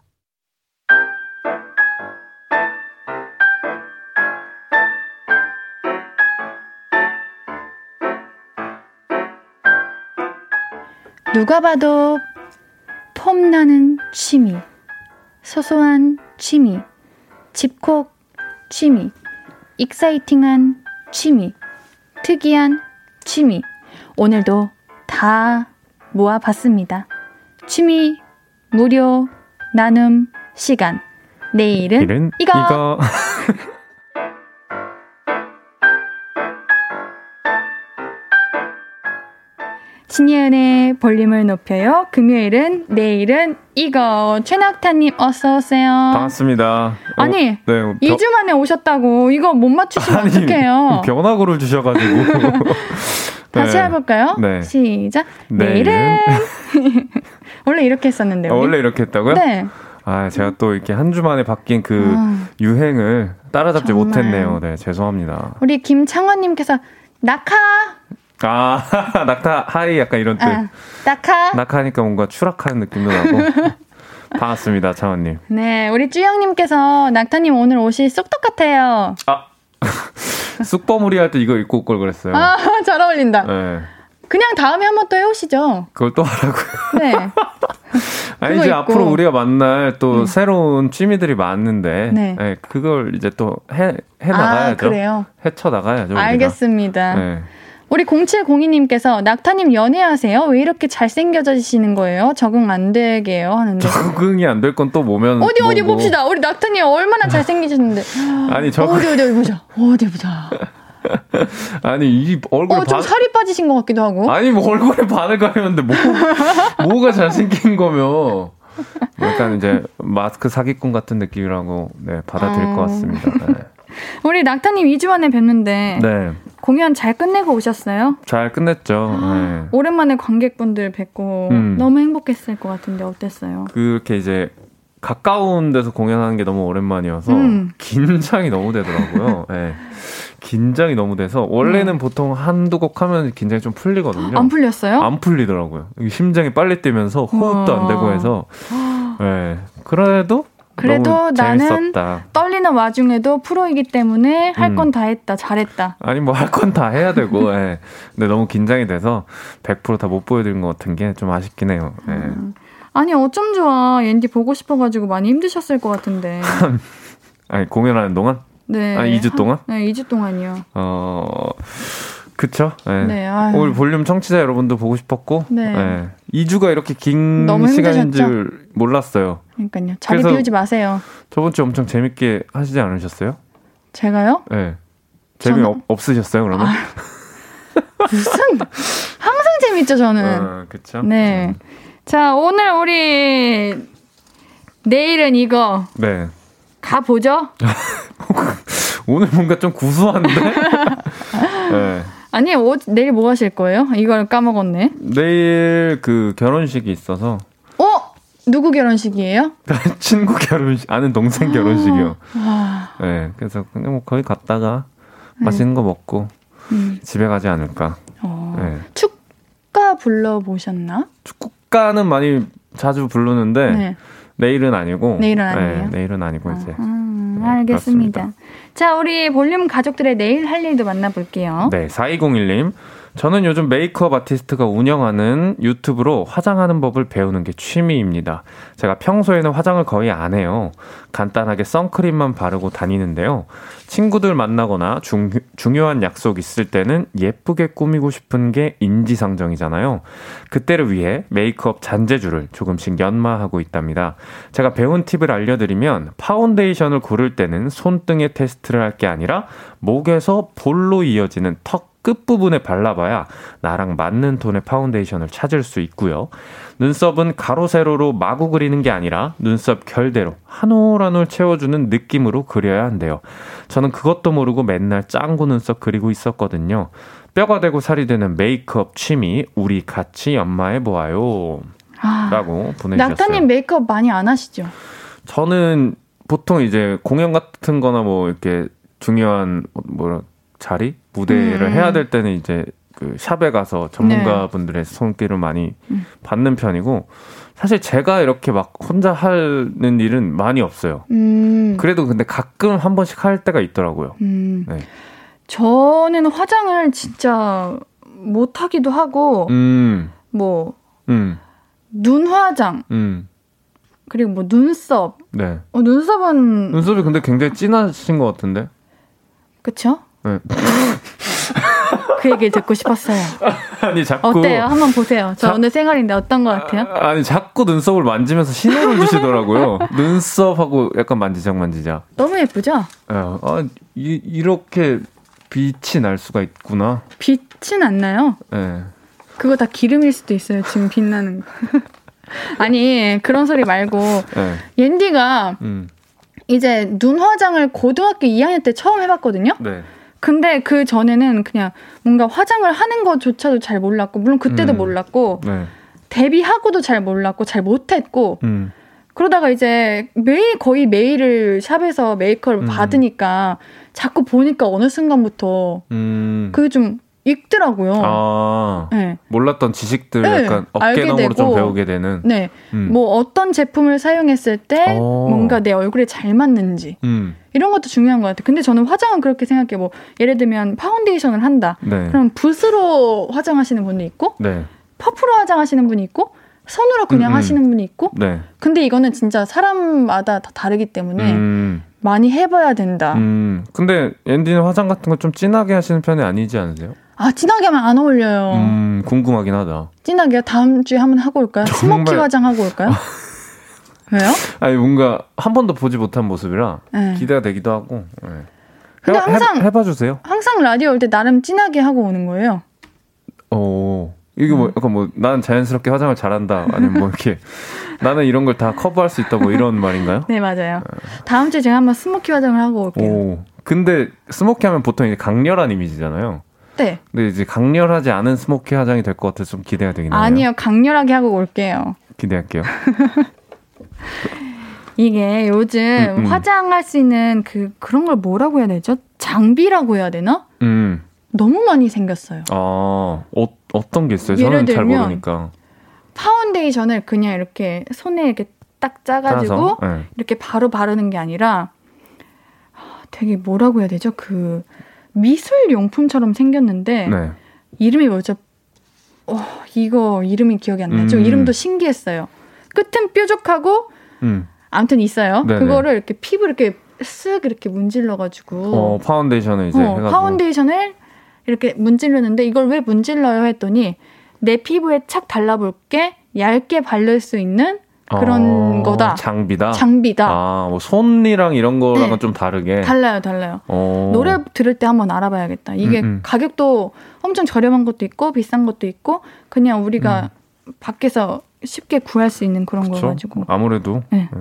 누가 봐도 폼나는 취미, 소소한 취미, 집콕 취미, 익사이팅한 취미, 특이한 취미, 오늘도 다 모아봤습니다. 취미 무료 나눔 시간, 내일은 이거. 신예은의 볼륨을 높여요. 금요일은 내일은 이거. 최낙타님 어서 오세요. 반갑습니다. 아니 네, 2주 만에 오셨다고 이거 못 맞추시면 어떡해요. 변화구를 주셔가지고. 다시 네. 해볼까요? 네. 시작. 내일은. 원래 이렇게 했었는데요. 원래 이렇게 했다고요? 네. 아, 제가 또 이렇게 한 주 만에 바뀐 그 유행을 따라잡지 정말. 못했네요. 네, 죄송합니다. 우리 김창원님께서 낙하. 아, 낙타, 하이, 약간 이런 뜻. 아, 낙하. 낙하니까 뭔가 추락하는 느낌도 나고. 반갑습니다, 창원님. 네, 우리 쭈영님께서 낙타님 오늘 옷이 쑥떡 같아요. 아, 쑥버무리 할 때 이거 입고 올 걸 그랬어요. 아, 잘 어울린다. 네. 그냥 다음에 한 번 또 해오시죠. 그걸 또 하라고요? 네. 아니, 이제 있고. 앞으로 우리가 만날 또 새로운 취미들이 많은데, 네. 네, 그걸 이제 또 해나가야죠. 아, 그래요? 헤쳐나가야죠. 우리가. 알겠습니다. 네. 우리 0702님께서 낙타님 연애하세요? 왜 이렇게 잘생겨지시는 거예요? 적응 안 되게요 하는데. 적응이 안 될 건 또 뭐면. 어디 봅시다. 우리 낙타님 얼마나 잘생기셨는데. 아니 적응. 어디 보자. 아니 이 얼굴. 좀 살이 빠지신 것 같기도 하고. 아니 뭐 얼굴에 반을 가렸는데 뭐가 잘생긴 거며. 약간 이제 마스크 사기꾼 같은 느낌이라고 네, 받아들일 것 같습니다. 네. 우리 낙타님 2주 만에 뵀는데. 네. 공연 잘 끝내고 오셨어요? 잘 끝냈죠. 네. 오랜만에 관객분들 뵙고 너무 행복했을 것 같은데 어땠어요? 그렇게 이제 가까운 데서 공연하는 게 너무 오랜만이어서 긴장이 너무 되더라고요. 네. 긴장이 너무 돼서 원래는 보통 한두 곡 하면 긴장이 좀 풀리거든요. 안 풀렸어요? 안 풀리더라고요. 심장이 빨리 뛰면서 호흡도 안 되고 해서 네. 그래도 나는 떨리는 와중에도 프로이기 때문에 할 건 다 했다. 잘했다. 아니 뭐 할 건 다 해야 되고 예. 근데 너무 긴장이 돼서 100% 다 못 보여드린 것 같은 게 좀 아쉽긴 해요. 예. 아니 어쩜 좋아. 옌디 보고 싶어가지고 많이 힘드셨을 것 같은데. 아니 공연하는 동안? 네. 아 2주 동안? 네 2주 동안이요. 그쵸? 네. 네, 오늘 볼륨 청취자 여러분도 보고 싶었고 네. 네. 2주가 이렇게 긴 시간인 줄 몰랐어요. 그러니까요. 자리 비우지 마세요. 저번 주 엄청 재밌게 하시지 않으셨어요? 제가요? 네. 없으셨어요 그러면? 아, 무슨 항상 재밌죠 저는. 그쵸? 네. 자 오늘 우리 내일은 이거 네. 가보죠? 오늘 뭔가 좀 구수한데? 네. 아니, 내일 뭐 하실 거예요? 이걸 까먹었네. 내일 그 결혼식이 있어서. 어? 누구 결혼식이에요? 친구 결혼식, 아는 동생 결혼식이요. 네, 그래서 그냥 뭐 거기 갔다가 맛있는 거 먹고 집에 가지 않을까. 네. 축가 불러보셨나? 축가는 많이 자주 부르는데 네. 내일은 아니고. 내일은 아니에요. 네, 내일은 아니고 이제. 네, 알겠습니다. 그렇습니다. 자, 우리 볼륨 가족들의 내일 할 일도 만나볼게요. 네, 4201님. 저는 요즘 메이크업 아티스트가 운영하는 유튜브로 화장하는 법을 배우는 게 취미입니다. 제가 평소에는 화장을 거의 안 해요. 간단하게 선크림만 바르고 다니는데요. 친구들 만나거나 중요한 약속 있을 때는 예쁘게 꾸미고 싶은 게 인지상정이잖아요. 그때를 위해 메이크업 잔재주를 조금씩 연마하고 있답니다. 제가 배운 팁을 알려드리면 파운데이션을 고를 때는 손등에 테스트를 할 게 아니라 목에서 볼로 이어지는 턱 끝부분에 발라봐야 나랑 맞는 톤의 파운데이션을 찾을 수 있고요. 눈썹은 가로 세로로 마구 그리는 게 아니라 눈썹 결대로 한 올 한 올 채워주는 느낌으로 그려야 한대요. 저는 그것도 모르고 맨날 짱구 눈썹 그리고 있었거든요. 뼈가 되고 살이 되는 메이크업 취미 우리 같이 연마해보아요. 라고 보내주셨어요. 낙타님 메이크업 많이 안 하시죠? 저는 보통 이제 공연 같은 거나 뭐 이렇게 중요한 자리? 무대를 해야 될 때는 이제 그 샵에 가서 전문가분들의 손길을 많이 받는 편이고 사실 제가 이렇게 막 혼자 하는 일은 많이 없어요. 그래도 근데 가끔 한 번씩 할 때가 있더라고요. 네. 저는 화장을 진짜 못 하기도 하고 눈 화장 그리고 눈썹 네. 눈썹이 근데 굉장히 진하신 것 같은데 그쵸? 네. 그 얘기를 듣고 싶었어요. 아니 자꾸 어때요? 한번 보세요. 저 오늘 생활인데 어떤 것 같아요? 아니 자꾸 눈썹을 만지면서 신호를 주시더라고요. 눈썹하고 약간 만지작 너무 예쁘죠? 아, 이렇게 빛이 날 수가 있구나. 빛은 안 나요? 네. 그거 다 기름일 수도 있어요. 지금 빛나는 거. 아니 그런 소리 말고 네. 옌디가 이제 눈 화장을 고등학교 2학년 때 처음 해봤거든요. 네. 근데 그 전에는 그냥 뭔가 화장을 하는 것조차도 잘 몰랐고 물론 그때도 몰랐고 네. 데뷔하고도 잘 몰랐고 잘 못했고 그러다가 이제 거의 매일을 샵에서 메이크업을 받으니까 자꾸 보니까 어느 순간부터 그게 좀 읽더라고요. 아, 네. 몰랐던 지식들을 네, 약간 어깨너머로 좀 배우게 되는. 네, 뭐 어떤 제품을 사용했을 때 뭔가 내 얼굴에 잘 맞는지 이런 것도 중요한 것 같아요. 근데 저는 화장은 그렇게 생각해요. 뭐 예를 들면 파운데이션을 한다. 네. 그럼 붓으로 화장하시는 분도 있고, 네. 퍼프로 화장하시는 분이 있고, 손으로 그냥 하시는 분이 있고. 네. 근데 이거는 진짜 사람마다 다 다르기 때문에. 많이 해봐야 된다. 근데 앤디는 화장 같은 거 좀 진하게 하시는 편이 아니지 않으세요? 아, 진하게 하면 안 어울려요. 궁금하긴 하다. 진하게요? 다음 주에 한번 하고 올까요? 정말... 스모키 화장 하고 올까요? 왜요? 아니, 뭔가 한 번도 보지 못한 모습이라 네. 기대가 되기도 하고. 네. 근데 항상 해봐주세요. 항상 라디오 올 때 나름 진하게 하고 오는 거예요. 오. 이게 뭐 약간 뭐 난 자연스럽게 화장을 잘한다 아니면 뭐 이렇게 나는 이런 걸 다 커버할 수 있다 뭐 이런 말인가요? 네 맞아요. 다음 주에 제가 한번 스모키 화장을 하고 올게요. 오, 근데 스모키 하면 보통 이제 강렬한 이미지잖아요. 네. 근데 이제 강렬하지 않은 스모키 화장이 될 것 같아서 좀 기대가 되긴 해요. 아니요, 강렬하게 하고 올게요. 기대할게요. 이게 요즘 화장할 수 있는 그런 걸 뭐라고 해야 되죠? 장비라고 해야 되나? 너무 많이 생겼어요. 아, 어떤 게 있어요? 예를 저는 들면, 잘 모르니까. 파운데이션을 그냥 이렇게 손에 이렇게 딱 짜가지고 네. 이렇게 바로 바르는 게 아니라 되게 뭐라고 해야 되죠? 그 미술 용품처럼 생겼는데 네. 이름이 뭐죠? 이거 이름이 기억이 안 나요. 저 이름도 신기했어요. 끝은 뾰족하고 아무튼 있어요. 네네. 그거를 이렇게 피부 이렇게 쓱 이렇게 문질러가지고 파운데이션을 이제 해가지고 파운데이션을 이렇게 문질르는데 이걸 왜 문질러요 했더니 내 피부에 착 달라붙게 얇게 바를 수 있는 그런 거다. 장비다. 아, 뭐 손이랑 이런 거랑은 네. 좀 다르게. 달라요. 노래 들을 때 한번 알아봐야겠다. 이게 가격도 엄청 저렴한 것도 있고 비싼 것도 있고 그냥 우리가 밖에서 쉽게 구할 수 있는 그런 거 가지고. 아무래도. 네. 네.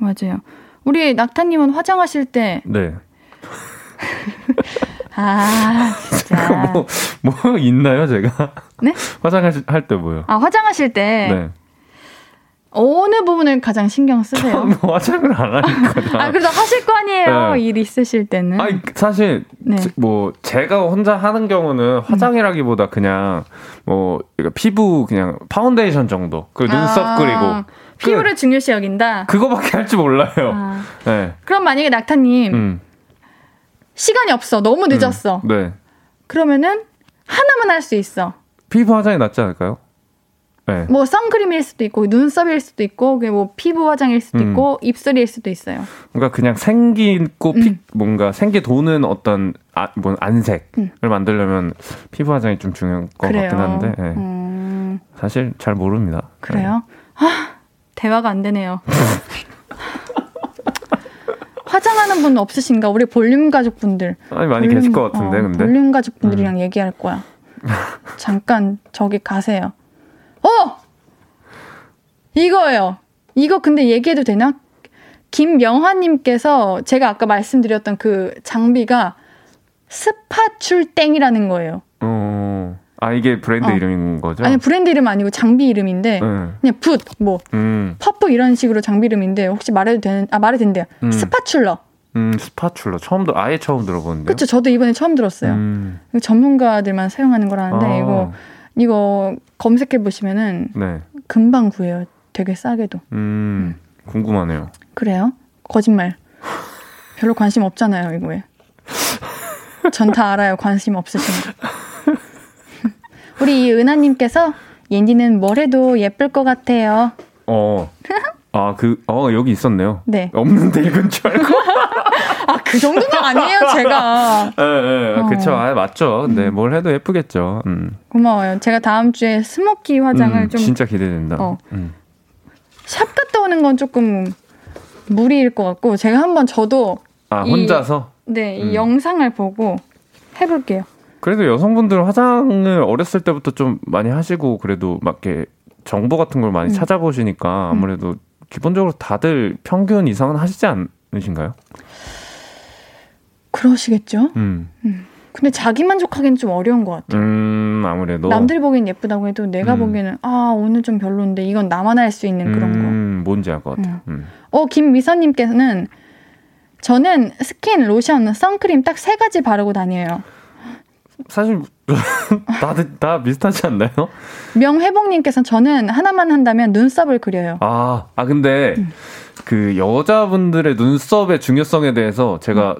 맞아요. 우리 낙타님은 화장하실 때. 네. 아, 진짜. 뭐 있나요, 제가? 네? 화장하실 때 뭐요? 아, 화장하실 때. 네. 어느 부분을 가장 신경 쓰세요? 화장을 안 하니까. 아, 그래도 하실 거 아니에요. 네. 일 있으실 때는. 아니, 사실 네. 뭐 제가 혼자 하는 경우는 화장이라기보다 그냥 뭐 그러니까 피부 그냥 파운데이션 정도. 그 눈썹 그리고. 피부를 중요시 여긴다. 그거밖에 할 줄 몰라요. 아. 네. 그럼 만약에 낙타님 시간이 없어. 너무 늦었어. 네. 그러면은 하나만 할 수 있어. 피부 화장이 낫지 않을까요? 네. 뭐 선크림일 수도 있고 눈썹일 수도 있고 그게 뭐 피부 화장일 수도 있고 입술일 수도 있어요. 그러니까 그냥 생기고 뭔가 생기 도는 어떤 뭐 안색을 만들려면 피부 화장이 좀 중요한 것 그래요. 같긴 한데 네. 사실 잘 모릅니다. 그래요? 네. 아, 대화가 안 되네요. 화장하는 분 없으신가? 우리 볼륨 가족분들 아니 많이 볼륨, 계실 것 같은데 근데 볼륨 가족분들이랑 얘기할 거야. 잠깐 저기 가세요. 이거예요. 이거 근데 얘기해도 되나? 김명화님께서 제가 아까 말씀드렸던 그 장비가 스파출땡이라는 거예요. 아 이게 브랜드 이름인 거죠? 아니 브랜드 이름 아니고 장비 이름인데 그냥 붓, 뭐 퍼프 이런 식으로 장비 이름인데 혹시 말해도 되는? 아 말해도 된대요. 스파츌러. 스파츌러 아예 처음 들어보는데요. 그렇죠. 저도 이번에 처음 들었어요. 전문가들만 사용하는 거라는데 이거 검색해 보시면은 네. 금방 구해요. 되게 싸게도. 궁금하네요. 그래요? 거짓말. 별로 관심 없잖아요, 이거에. 전 다 알아요. 관심 없으신 거. 우리 은하님께서 옌디는 뭘 해도 예쁠 것 같아요. 아, 여기 있었네요. 네. 없는데 읽은 줄 알고. 아, 그 정도는 아니에요, 제가. 예, 그쵸. 아, 맞죠. 네, 뭘 해도 예쁘겠죠. 고마워요. 제가 다음 주에 스모키 화장을 좀. 진짜 기대된다. 샵 갔다 오는 건 조금 무리일 것 같고, 제가 한번 저도. 아, 혼자서? 네, 이 영상을 보고 해볼게요. 그래도 여성분들은 화장을 어렸을 때부터 좀 많이 하시고, 그래도 막 이렇게 정보 같은 걸 많이 찾아보시니까 아무래도 기본적으로 다들 평균 이상은 하시지 않으신가요? 그러시겠죠. 근데 자기 만족하기는 좀 어려운 것 같아요. 아무래도 남들 보기엔 예쁘다고 해도 내가 보기에는 아 오늘 좀 별론데 이건 나만 할 수 있는 그런 거. 뭔지 알 것 같아요. 김미선님께서는 저는 스킨, 로션, 선크림 딱 세 가지 바르고 다녀요. 사실 다 비슷하지 않나요? 명회복님께서는 저는 하나만 한다면 눈썹을 그려요. 아 근데 그 여자분들의 눈썹의 중요성에 대해서 제가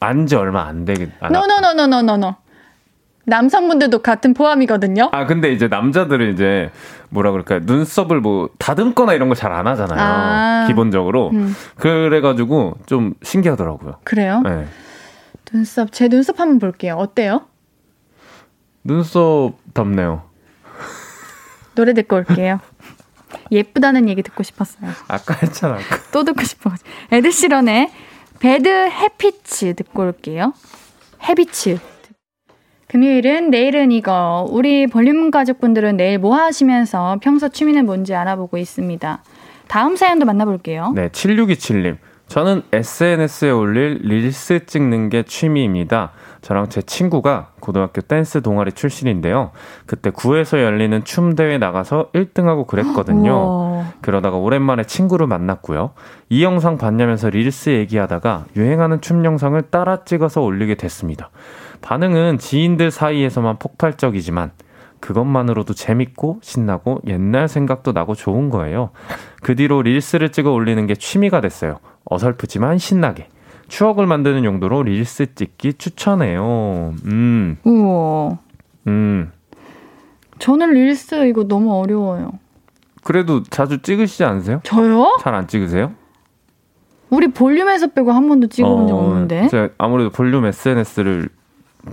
안지 얼마 안 되긴. No. 남성분들도 같은 포함이거든요. 아 근데 이제 남자들은 이제 뭐라 그럴까요? 눈썹을 뭐 다듬거나 이런 걸 잘 안 하잖아요. 기본적으로 그래가지고 좀 신기하더라고요. 그래요? 네. 눈썹 제 눈썹 한번 볼게요. 어때요? 눈썹 닮네요. 노래 듣고 올게요. 예쁘다는 얘기 듣고 싶었어요. 아까 했잖아. 또 듣고 싶어가지고. 에드시런의 배드 해피츠 듣고 올게요. 해비츠. 금요일은 내일은 이거. 우리 볼륨 가족분들은 내일 뭐 하시면서 평소 취미는 뭔지 알아보고 있습니다. 다음 사연도 만나볼게요. 네, 7627님. 저는 SNS에 올릴 릴스 찍는 게 취미입니다. 저랑 제 친구가 고등학교 댄스 동아리 출신인데요. 그때 구에서 열리는 춤대회 나가서 1등하고 그랬거든요. 그러다가 오랜만에 친구를 만났고요. 이 영상 봤냐면서 릴스 얘기하다가 유행하는 춤 영상을 따라 찍어서 올리게 됐습니다. 반응은 지인들 사이에서만 폭발적이지만 그것만으로도 재밌고 신나고 옛날 생각도 나고 좋은 거예요. 그 뒤로 릴스를 찍어 올리는 게 취미가 됐어요. 어설프지만 신나게. 추억을 만드는 용도로 릴스 찍기 추천해요. 우와. 저는 릴스 이거 너무 어려워요. 그래도 자주 찍으시지 않으세요? 저요? 잘 안 찍으세요? 우리 볼륨에서 빼고 한 번도 찍어본 적 없는데. 제가 아무래도 볼륨 SNS를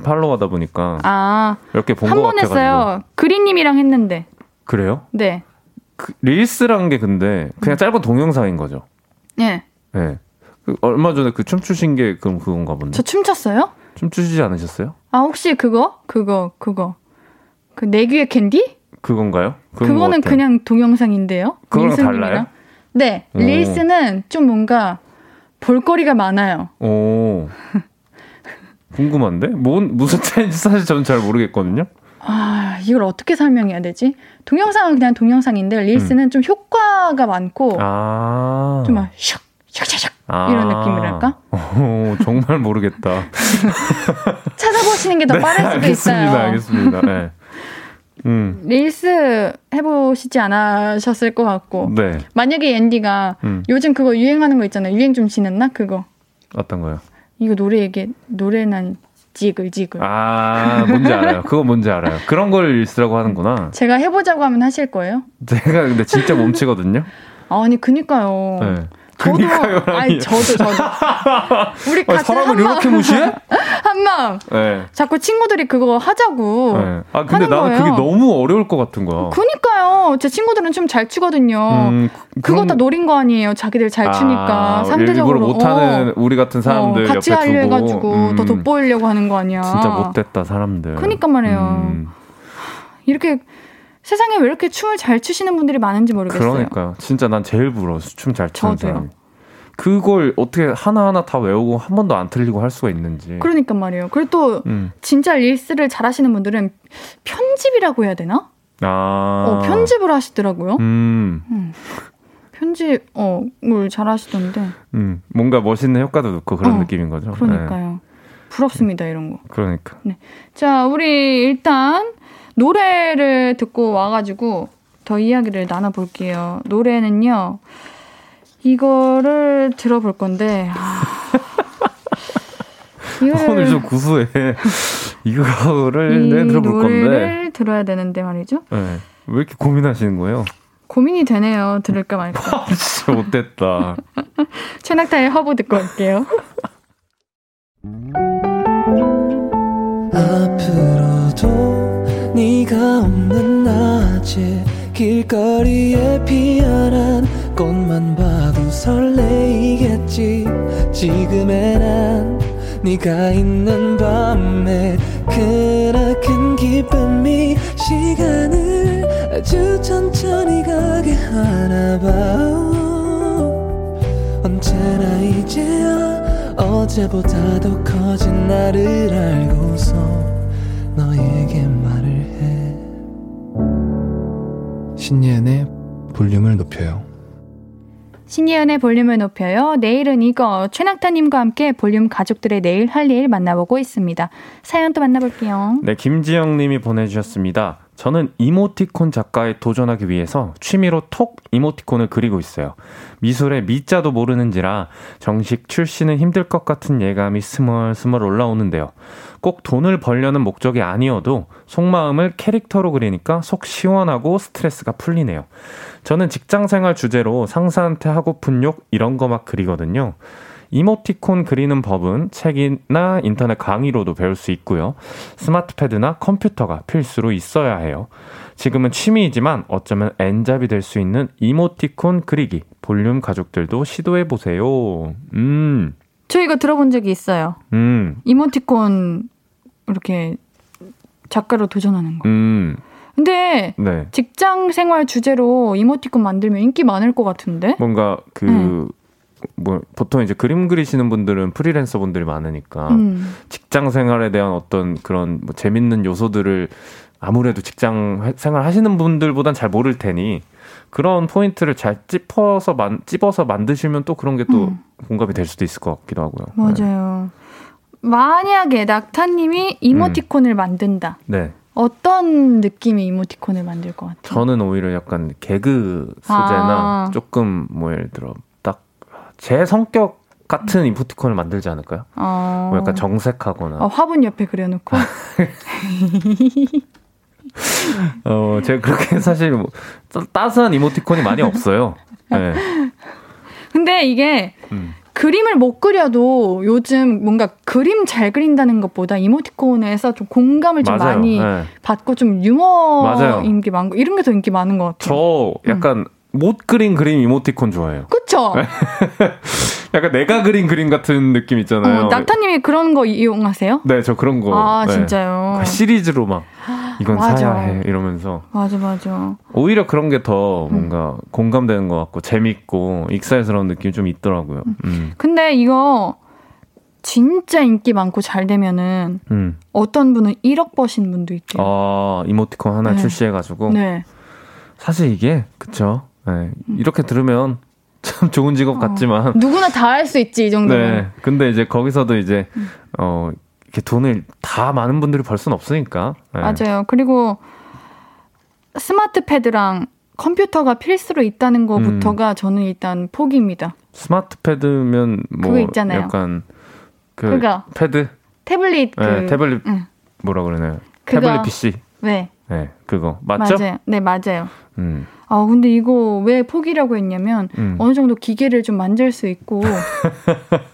팔로우하다 보니까 이렇게 본 것 같아가지고. 한 번 했어요. 그린님이랑 했는데. 그래요? 네. 릴스라는 게 근데 그냥 짧은 동영상인 거죠? 네. 네. 얼마 전에 그 춤추신 게 그럼 그건가 본데. 저 춤췄어요? 춤추시지 않으셨어요? 아 혹시 그거 그 내 귀의 캔디? 그건가요? 그거는 그냥 동영상인데요. 그거랑 달라요? 네, 릴스는 좀 뭔가 볼거리가 많아요. 궁금한데? 무슨 차이인지 사실 저는 잘 모르겠거든요. 아, 이걸 어떻게 설명해야 되지? 동영상은 그냥 동영상인데 릴스는 좀 효과가 많고 좀 막 슉, 샥샥샥 이런 느낌이랄까? 오, 정말 모르겠다. 찾아보시는 게 더 빠를 수도 있어요. 알겠습니다. 네. 릴스 해보시지 않으셨을 것 같고 네. 만약에 앤디가 요즘 그거 유행하는 거 있잖아요. 유행 좀 지났나? 그거. 어떤 거요? 이거 노래 얘기, 노래는 지글지글. 아, 뭔지 알아요. 그거 뭔지 알아요. 그런 걸 릴스라고 하는구나. 제가 해보자고 하면 하실 거예요? 제가 근데 진짜 몸치거든요. 아니, 그니까요. 네. 저도, 아니, 저도. 우리 같이 사람을 이렇게 무시해? 한마음. 네. 자꾸 친구들이 그거 하자고. 네. 아, 근데 나는 거예요. 그게 너무 어려울 것 같은 거야. 그니까요. 제 친구들은 춤 잘 추거든요. 그거 다 노린 거 아니에요. 자기들 잘 추니까. 상대적으로. 일부러 못하는 우리 같은 사람들 같이 옆에 하려 두고. 해가지고 더 돋보이려고 하는 거 아니야. 진짜 못됐다, 사람들. 그니까 말이에요. 이렇게. 세상에 왜 이렇게 춤을 잘 추시는 분들이 많은지 모르겠어요. 그러니까요. 진짜 난 제일 부러워. 춤 잘 추는 사람. 그걸 어떻게 하나하나 다 외우고 한 번도 안 틀리고 할 수가 있는지. 그러니까 말이에요. 그리고 또 진짜 릴스를 잘 하시는 분들은 편집이라고 해야 되나? 편집을 하시더라고요. 편집, 뭘 잘 하시던데. 뭔가 멋있는 효과도 넣고 그런 느낌인 거죠. 그러니까요. 네. 부럽습니다, 이런 거. 그러니까. 네. 자, 우리 일단 노래를 듣고 와가지고 더 이야기를 나눠볼게요. 노래는요, 이거를 들어볼 건데. 오늘 좀 구수해. 이거를 들어볼 건데. 노래를 들어야 되는데 말이죠. 네. 왜 이렇게 고민하시는 거예요? 고민이 되네요. 들을까 말까. 진짜 못됐다. 최낙타의 허브 듣고 올게요. 앞으로도 네가 없는 낮에 길거리에 피어난 꽃만 봐도 설레이겠지. 지금의 난 네가 있는 밤에 그나큰 기쁨이 시간을 아주 천천히 가게 하나 봐. 언제나 이제야 어제보다 더 커진 나를 알고서 너에게 말을 해. 신예은의 볼륨을 높여요. 신예은의 볼륨을 높여요. 내일은 이거 최낙타님과 함께 볼륨 가족들의 내일 할 일 만나보고 있습니다. 사연 또 만나볼게요. 네, 김지영님이 보내주셨습니다. 저는 이모티콘 작가에 도전하기 위해서 취미로 톡 이모티콘을 그리고 있어요. 미술의 미자도 모르는지라 정식 출시는 힘들 것 같은 예감이 스멀스멀 올라오는데요. 꼭 돈을 벌려는 목적이 아니어도 속마음을 캐릭터로 그리니까 속 시원하고 스트레스가 풀리네요. 저는 직장생활 주제로 상사한테 하고픈 욕 이런 거 막 그리거든요. 이모티콘 그리는 법은 책이나 인터넷 강의로도 배울 수 있고요. 스마트패드나 컴퓨터가 필수로 있어야 해요. 지금은 취미이지만 어쩌면 N잡이 될 수 있는 이모티콘 그리기. 볼륨 가족들도 시도해보세요. 저 이거 들어본 적이 있어요. 이모티콘 이렇게 작가로 도전하는 거. 근데 네. 직장생활 주제로 이모티콘 만들면 인기 많을 것 같은데? 뭔가 그... 뭐 보통 이제 그림 그리시는 분들은 프리랜서 분들이 많으니까 직장 생활에 대한 어떤 그런 뭐 재밌는 요소들을 아무래도 직장 생활 하시는 분들보단 잘 모를 테니 그런 포인트를 잘 찝어서 만드시면 또 그런 게 또 공감이 될 수도 있을 것 같기도 하고요. 맞아요. 네. 만약에 낙타님이 이모티콘을 만든다. 네. 어떤 느낌의 이모티콘을 만들 것 같아요? 저는 오히려 약간 개그 소재나 조금 뭐 예를 들어 제 성격 같은 이모티콘을 만들지 않을까요? 뭐 약간 정색하거나 화분 옆에 그려놓고 제가 그렇게 사실 뭐 따스한 이모티콘이 많이 없어요. 네. 근데 이게 그림을 못 그려도 요즘 뭔가 그림 잘 그린다는 것보다 이모티콘에서 좀 공감을 좀 많이 받고 좀 유머 인기 많고 이런 게 더 인기 많은 것 같아요. 저 약간 못 그린 그림 이모티콘 좋아해요. 그쵸? 약간 내가 그린 그림 같은 느낌 있잖아요. 낙타님이 그런 거 이용하세요? 네, 저 그런 거. 아, 네. 진짜요? 시리즈로 막 이건 사야 해 이러면서. 맞아. 오히려 그런 게 더 뭔가 공감되는 것 같고 재밌고 익살스러운 느낌이 좀 있더라고요. 근데 이거 진짜 인기 많고 잘 되면은 어떤 분은 1억 버신 분도 있대요. 아, 이모티콘 하나 네. 출시해가지고. 네. 사실 이게 그쵸. 네. 이렇게 들으면 참 좋은 직업 같지만 누구나 다 할 수 있지 이 정도면. 네. 근데 이제 거기서도 이제 이렇게 돈을 다 많은 분들이 벌 수는 없으니까. 네. 맞아요. 그리고 스마트 패드랑 컴퓨터가 필수로 있다는 거부터가 저는 일단 포기입니다. 스마트 패드면 뭐 그거 있잖아요. 약간 그 그러니까 패드 태블릿 그 네, 태블릿 뭐라 그러나요? 태블릿 PC. 네. 네, 그거 맞죠? 맞아요. 네, 맞아요. 아, 근데 이거 왜 포기라고 했냐면 어느 정도 기계를 좀 만질 수 있고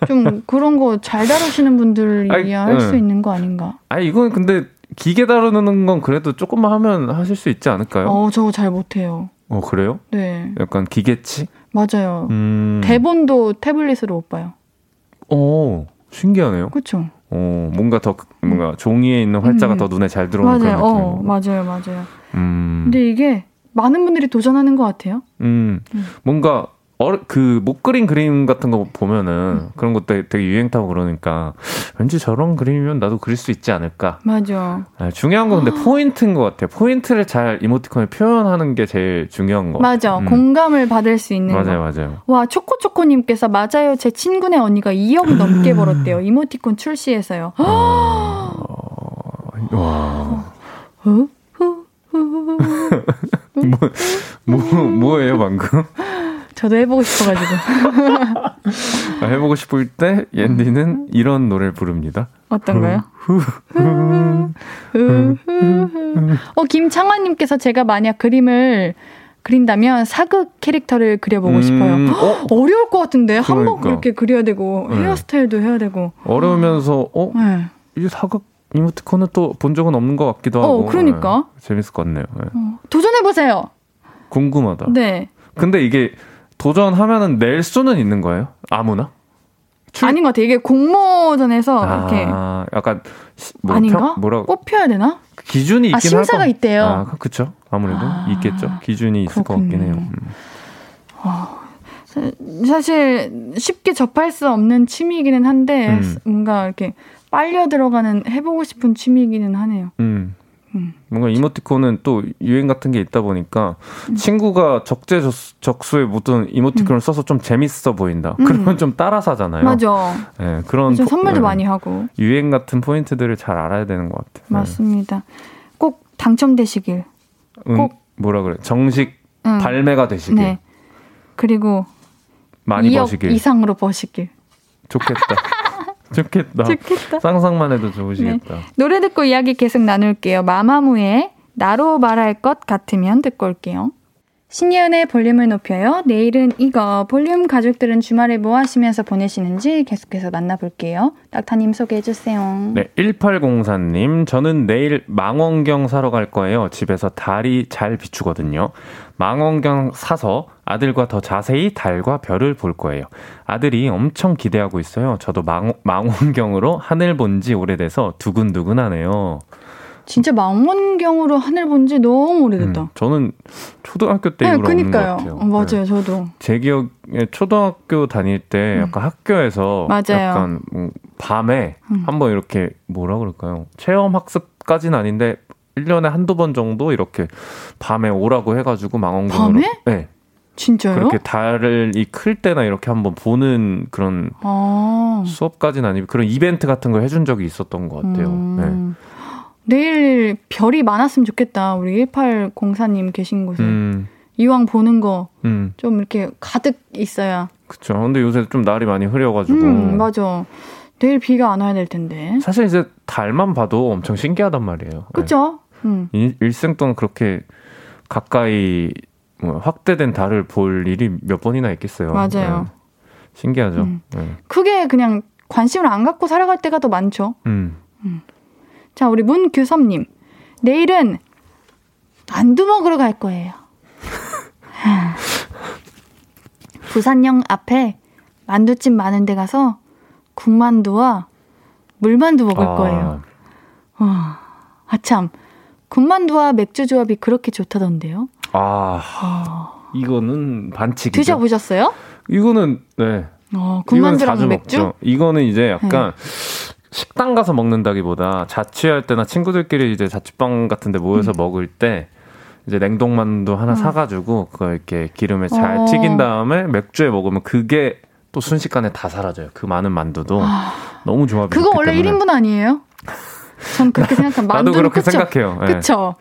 좀 그런 거 잘 다루시는 분들이야 할 수 있는 거 아닌가? 아니, 이건 근데 기계 다루는 건 그래도 조금만 하면 하실 수 있지 않을까요? 저 잘 못해요. 그래요? 네. 약간 기계치? 맞아요. 대본도 태블릿으로 못 봐요. 신기하네요. 그렇죠. 뭔가 종이에 있는 활자가 더 눈에 잘 들어오는 맞아요. 그런 느낌이에요. 맞아요. 근데 이게 많은 분들이 도전하는 것 같아요. 뭔가 그 못 그린 그림 같은 거 보면은 그런 것도 되게 유행 타고 그러니까 왠지 저런 그림이면 나도 그릴 수 있지 않을까. 맞아. 네, 중요한 건 근데 포인트인 것 같아요. 포인트를 잘 이모티콘에 표현하는 게 제일 중요한 거. 맞아. 공감을 받을 수 있는 거. 맞아요. 와, 초코초코님께서 맞아요. 제 친구네 언니가 2억 넘게 벌었대요. 이모티콘 출시해서요. 와. 뭐예요 방금? 저도 해보고 싶어가지고. 해보고 싶을 때 옌디는 이런 노래를 부릅니다. 어떤가요? 김창환님께서 제가 만약 그림을 그린다면 사극 캐릭터를 그려보고 싶어요. 어려울 것 같은데 한번 그렇게 그려야 되고 헤어스타일도 해야 되고 어려우면서 이 사극 이모티콘은 또 본 적은 없는 것 같기도 하고. 그러니까. 네, 재밌을 것 같네요. 네. 도전해보세요. 궁금하다. 네. 근데 이게 도전하면은 낼 수는 있는 거예요? 아무나? 아닌 것 같아요. 이게 공모전에서 이렇게. 약간. 아닌가? 뭐라고. 뽑혀야 되나? 기준이 있긴 심사가 있대요. 그쵸. 아무래도 있겠죠. 기준이 있을 그렇군요. 것 같긴 해요. 사실 쉽게 접할 수 없는 취미이기는 한데 뭔가 이렇게. 빨려 들어가는 해보고 싶은 취미이기는 하네요. 뭔가 이모티콘은 또 유행 같은 게 있다 보니까 친구가 적재적소에 묻은 이모티콘을 써서 좀 재밌어 보인다. 그러면 좀 따라서 하잖아요. 맞아. 네, 그런 선물도 많이 하고. 유행 같은 포인트들을 잘 알아야 되는 것 같아요. 맞습니다. 꼭 당첨되시길. 꼭 뭐라 그래? 정식 발매가 되시길. 네. 그리고 많이 2억 버시길. 이상으로 버시길. 좋겠다. 좋겠다. 상상만 해도 좋으시겠다. 네. 노래 듣고 이야기 계속 나눌게요. 마마무의 나로 말할 것 같으면 듣고 올게요. 신예은의 볼륨을 높여요. 내일은 이거. 볼륨 가족들은 주말에 뭐 하시면서 보내시는지 계속해서 만나볼게요. 낙타님 소개해주세요. 네, 1804님. 저는 내일 망원경 사러 갈 거예요. 집에서 달이 잘 비추거든요. 망원경 사서 아들과 더 자세히 달과 별을 볼 거예요. 아들이 엄청 기대하고 있어요. 저도 망원경으로 하늘 본 지 오래돼서 두근두근하네요. 진짜 망원경으로 하늘 본 지 너무 오래됐다. 저는 초등학교 때 이후로 없는 것 같아요. 맞아요. 저도. 제 기억에 초등학교 다닐 때 약간 학교에서 맞아요. 약간 밤에 한번 이렇게 뭐라 그럴까요? 체험학습까지는 아닌데 1년에 한두 번 정도 이렇게 밤에 오라고 해가지고 망원경으로. 밤에? 네. 진짜요? 그렇게 달을 이 클 때나 이렇게 한번 보는 그런 수업까지는 아니고 그런 이벤트 같은 걸 해준 적이 있었던 것 같아요. 네. 내일 별이 많았으면 좋겠다. 우리 1804님 계신 곳에. 이왕 보는 거 좀 이렇게 가득 있어야. 그쵸. 근데 요새 좀 날이 많이 흐려가지고. 맞아. 내일 비가 안 와야 될 텐데. 사실 이제 달만 봐도 엄청 신기하단 말이에요. 그쵸? 네. 일생 동안 그렇게 가까이 확대된 달을 볼 일이 몇 번이나 있겠어요. 맞아요. 네. 신기하죠. 네. 크게 그냥 관심을 안 갖고 살아갈 때가 더 많죠. 자, 우리 문규섭님. 내일은 만두 먹으러 갈 거예요. 부산역 앞에 만두집 많은 데 가서 군만두와 물만두 먹을 거예요. 아참, 군만두와 맥주 조합이 그렇게 좋다던데요. 이거는 반칙이죠. 드셔보셨어요? 이거는, 네. 군만두랑 맥주? 먹죠. 이거는 이제 약간 식당 가서 먹는다기보다 자취할 때나 친구들끼리 이제 자취방 같은 데 모여서 먹을 때 이제 냉동만두 하나 사가지고 그걸 이렇게 기름에 잘 튀긴 다음에 맥주에 먹으면 그게 또 순식간에 다 사라져요. 그 많은 만두도. 너무 조합이 좋기 때문에. 그거 원래 1인분 아니에요? 전 그렇게 생각합니다. 나도 그렇게 생각해요. 그쵸?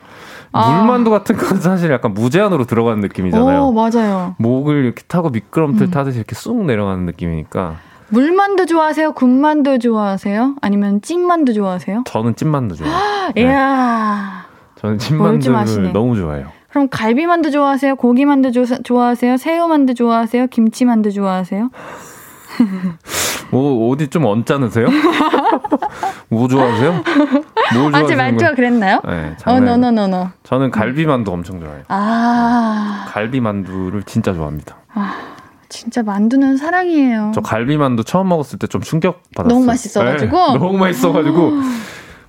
네. 물만두 같은 건 사실 약간 무제한으로 들어가는 느낌이잖아요. 맞아요. 목을 이렇게 타고 미끄럼틀 타듯이 이렇게 쑥 내려가는 느낌이니까. 물만두 좋아하세요? 군만두 좋아하세요? 아니면 찐만두 좋아하세요? 저는 찐만두 좋아해요. 네. 이야. 저는 찐만두를 너무 좋아해요. 그럼 갈비만두 좋아하세요? 고기만두 좋아하세요? 새우만두 좋아하세요? 김치만두 좋아하세요? 뭐 어디 좀 언짢으세요? 뭐 좋아하세요? 뭘 좋아하세요? 제 말투가 그랬나요? 네, no. 저는 갈비만두 엄청 좋아해요. 갈비만두를 진짜 좋아합니다. 진짜 만두는 사랑이에요. 저 갈비만두 처음 먹었을 때 좀 충격받았어요. 너무 맛있어가지고? 네, 너무 맛있어가지고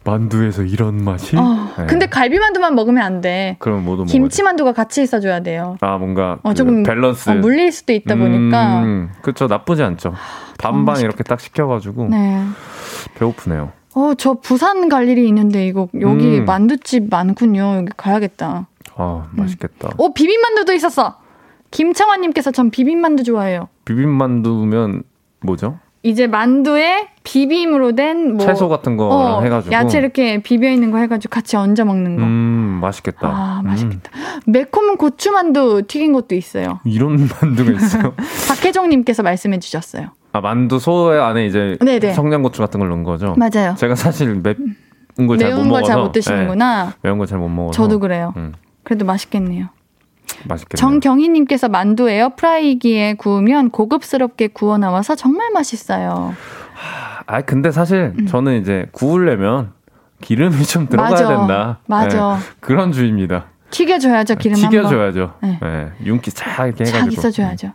만두에서 이런 맛이? 네. 근데 갈비만두만 먹으면 안 돼. 그럼 뭐도 먹어야지. 김치만두가 같이 있어줘야 돼요. 아, 뭔가 조금 밸런스. 물릴 수도 있다 보니까. 그렇죠. 나쁘지 않죠. 반반 이렇게 딱 시켜가지고. 네. 배고프네요. 저 부산 갈 일이 있는데 이거 여기 만두집 많군요. 여기 가야겠다. 아, 맛있겠다. 비빔만두도 있었어. 김창환님께서 전 비빔만두 좋아해요. 비빔만두면 뭐죠? 이제 만두에 비빔으로 된 뭐 채소 같은 거 해가지고 야채 이렇게 비벼 있는 거 해가지고 같이 얹어 먹는 거. 맛있겠다. 맛있겠다. 매콤한 고추만두 튀긴 것도 있어요. 이런 만두가 있어요? 박혜정님께서 말씀해 주셨어요. 만두 소 안에 이제 네네. 청양고추 같은 걸 넣은 거죠? 맞아요. 제가 사실 매운 걸 잘 못 먹어서. 매운 걸 잘 못 드시는구나. 네. 매운 걸 잘 못 먹어서. 저도 그래요. 그래도 맛있겠네요. 맛있겠네요. 정경희님께서 만두예요. 프라이기에 구우면 고급스럽게 구워 나와서 정말 맛있어요. 근데 사실 저는 이제 구우려면 기름이 좀 들어가야 된다. 맞아. 네, 그런 주의입니다. 튀겨줘야죠, 기름 한 번. 튀겨줘야죠. 네. 네, 윤기 쫙 이렇게 해가지고. 쫙 있어줘야죠.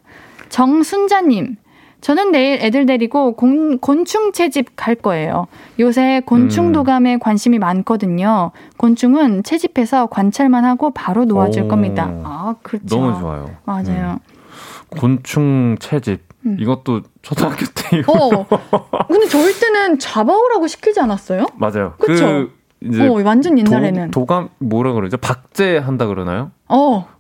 정순자님. 저는 내일 애들 데리고 곤충 채집 갈 거예요. 요새 곤충 도감에 관심이 많거든요. 곤충은 채집해서 관찰만 하고 바로 놓아줄 겁니다. 그렇죠. 너무 좋아요. 맞아요. 곤충 채집. 이것도 초등학교 때 이거. 근데 저희 때는 잡아오라고 시키지 않았어요? 맞아요. 그렇죠. 이제 완전 옛날에는 도감 뭐라 그러죠? 박제한다 그러나요?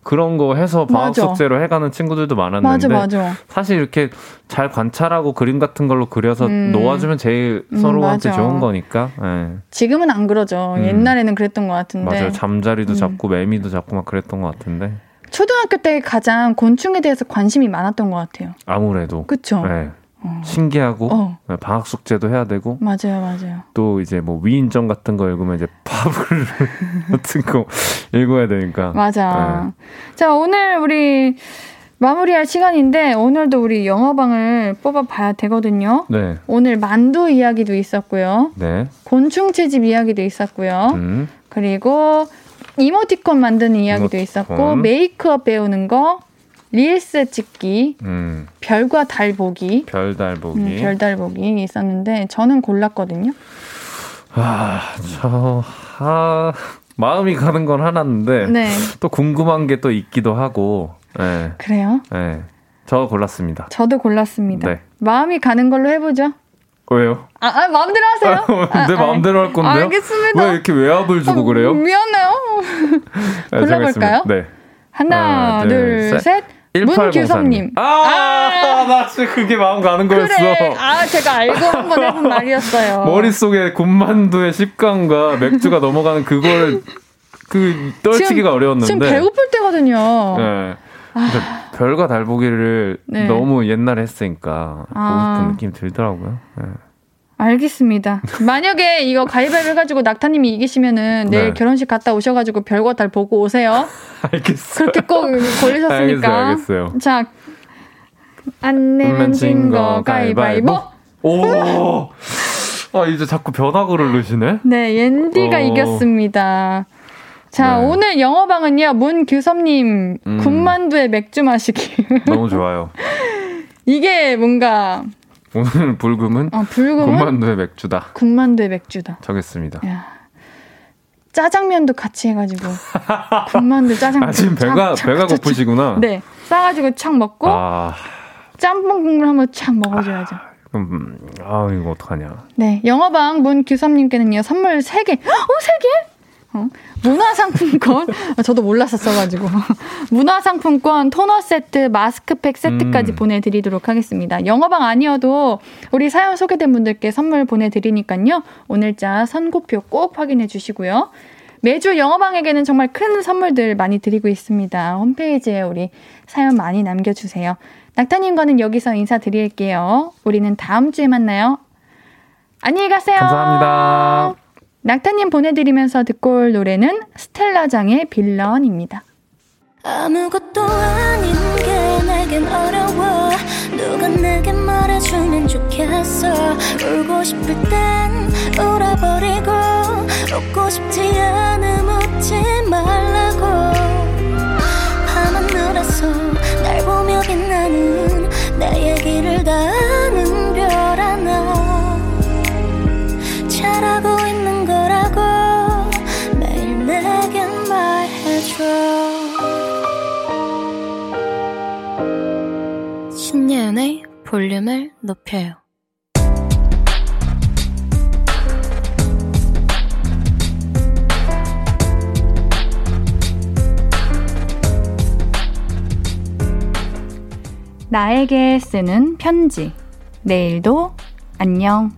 그런 거 해서 방학 숙제로 해가는 친구들도 많았는데 맞아. 사실 이렇게 잘 관찰하고 그림 같은 걸로 그려서 놓아주면 제일 서로한테 좋은 거니까. 예. 지금은 안 그러죠. 옛날에는 그랬던 것 같은데. 맞아요. 잠자리도 잡고 매미도 잡고 막 그랬던 것 같은데. 초등학교 때 가장 곤충에 대해서 관심이 많았던 것 같아요. 아무래도. 그렇죠. 네. 신기하고 방학 숙제도 해야 되고 맞아요. 또 이제 뭐 위인전 같은 거 읽으면 이제 파블 같은 거 읽어야 되니까 맞아. 네. 자, 오늘 우리 마무리할 시간인데 오늘도 우리 영어방을 뽑아봐야 되거든요. 네. 오늘 만두 이야기도 있었고요. 네. 곤충 채집 이야기도 있었고요. 그리고 이모티콘 만드는 이야기도 있었고 메이크업 배우는 거. 릴스 찍기, 별과 달 보기, 별달 보기 있었는데 저는 골랐거든요. 마음이 가는 건 하나인데 또 궁금한 게 또 있기도 하고. 네. 그래요? 네, 저 골랐습니다. 저도 골랐습니다. 네. 마음이 가는 걸로 해보죠. 왜요? 마음대로 하세요. 내 마음대로 할 건데요. 알겠습니다. 왜 이렇게 외압을 주고 그래요? 미안해요. 골라볼까요? 네. 하나, 둘, 셋. 문규섭님. 나 진짜 그게 마음 가는 거였어. 그래. 제가 알고 한번 해본 말이었어요. 머릿속에 군만두의 식감과 맥주가 넘어가는 그걸 떨치기가 어려웠는데. 지금 배고플 때거든요. 네. 별과 달보기를 너무 옛날에 했으니까 그런 느낌이 들더라고요. 네. 알겠습니다. 만약에 이거 가위바위보 해가지고 낙타님이 이기시면은 내일 결혼식 갔다 오셔가지고 별과 달 보고 오세요. 알겠어요. 그렇게 꼭 걸리셨으니까. 알겠어요. 자, 안 내면 진 거 가위바위보. 오, 이제 자꾸 변화구를 넣으시네. 네, 옌디가 이겼습니다. 자, 오늘 영어방은요 문규섭님 군만두에 맥주 마시기. 너무 좋아요. 이게 뭔가. 오늘 불금은 군만두의 맥주다. 정했습니다. 야. 짜장면도 같이 해가지고 군만두 짜장면. 지금 배가 고프시구나. 네, 싸가지고 착 먹고 짬뽕 국물 한번 촥 먹어줘야죠. 아, 이거 어떡하냐. 네, 영어방 문규섭님께는요, 선물 3개. 오, 3개? 문화상품권 저도 몰랐었어가지고 문화상품권 토너 세트 마스크팩 세트까지 보내드리도록 하겠습니다. 영어방 아니어도 우리 사연 소개된 분들께 선물 보내드리니까요, 오늘자 선고표 꼭 확인해 주시고요. 매주 영어방에게는 정말 큰 선물들 많이 드리고 있습니다. 홈페이지에 우리 사연 많이 남겨주세요. 낙타님과는 여기서 인사드릴게요. 우리는 다음 주에 만나요. 안녕히 가세요. 감사합니다. 낙타님 보내드리면서 듣고 올 노래는 스텔라장의 빌런입니다. 아무것도 아닌 게 내겐 어려워. 누가 내게 말해주면 좋겠어. 울고 싶을 땐 울어버리고 웃고 싶지 않으면 웃지 말라고. 밤하늘에서 날 보며 빛나는 내 얘기를 다 아는 별 하나 잘하고 있는 신예은의 볼륨을 높여요. 나에게 쓰는 편지. 내일도 안녕.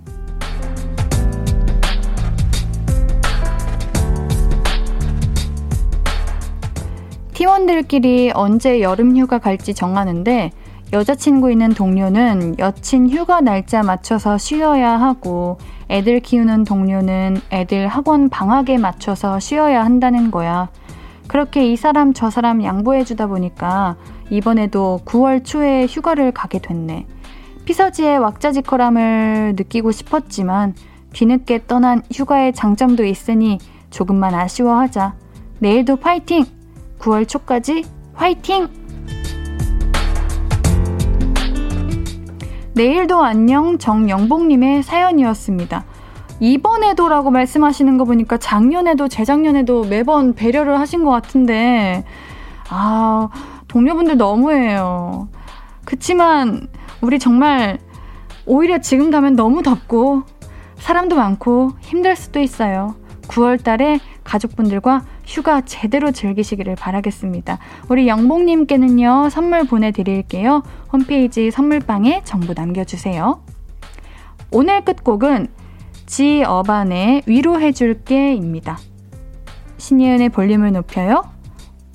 팀원들끼리 언제 여름휴가 갈지 정하는데 여자친구 있는 동료는 여친 휴가 날짜 맞춰서 쉬어야 하고 애들 키우는 동료는 애들 학원 방학에 맞춰서 쉬어야 한다는 거야. 그렇게 이 사람 저 사람 양보해주다 보니까 이번에도 9월 초에 휴가를 가게 됐네. 피서지의 왁자지껄함을 느끼고 싶었지만 뒤늦게 떠난 휴가의 장점도 있으니 조금만 아쉬워하자. 내일도 파이팅! 9월 초까지 화이팅! 내일도 안녕 정영복님의 사연이었습니다. 이번에도 라고 말씀하시는 거 보니까 작년에도 재작년에도 매번 배려를 하신 것 같은데, 아, 동료분들 너무해요. 그치만 우리 정말 오히려 지금 가면 너무 덥고 사람도 많고 힘들 수도 있어요. 9월 달에 가족분들과 휴가 제대로 즐기시기를 바라겠습니다. 우리 영복님께는요, 선물 보내드릴게요. 홈페이지 선물방에 정보 남겨주세요. 오늘 끝곡은 지어반의 위로해줄게입니다. 신예은의 볼륨을 높여요.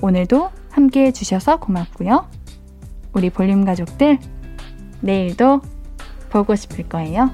오늘도 함께해 주셔서 고맙고요. 우리 볼륨 가족들, 내일도 보고 싶을 거예요.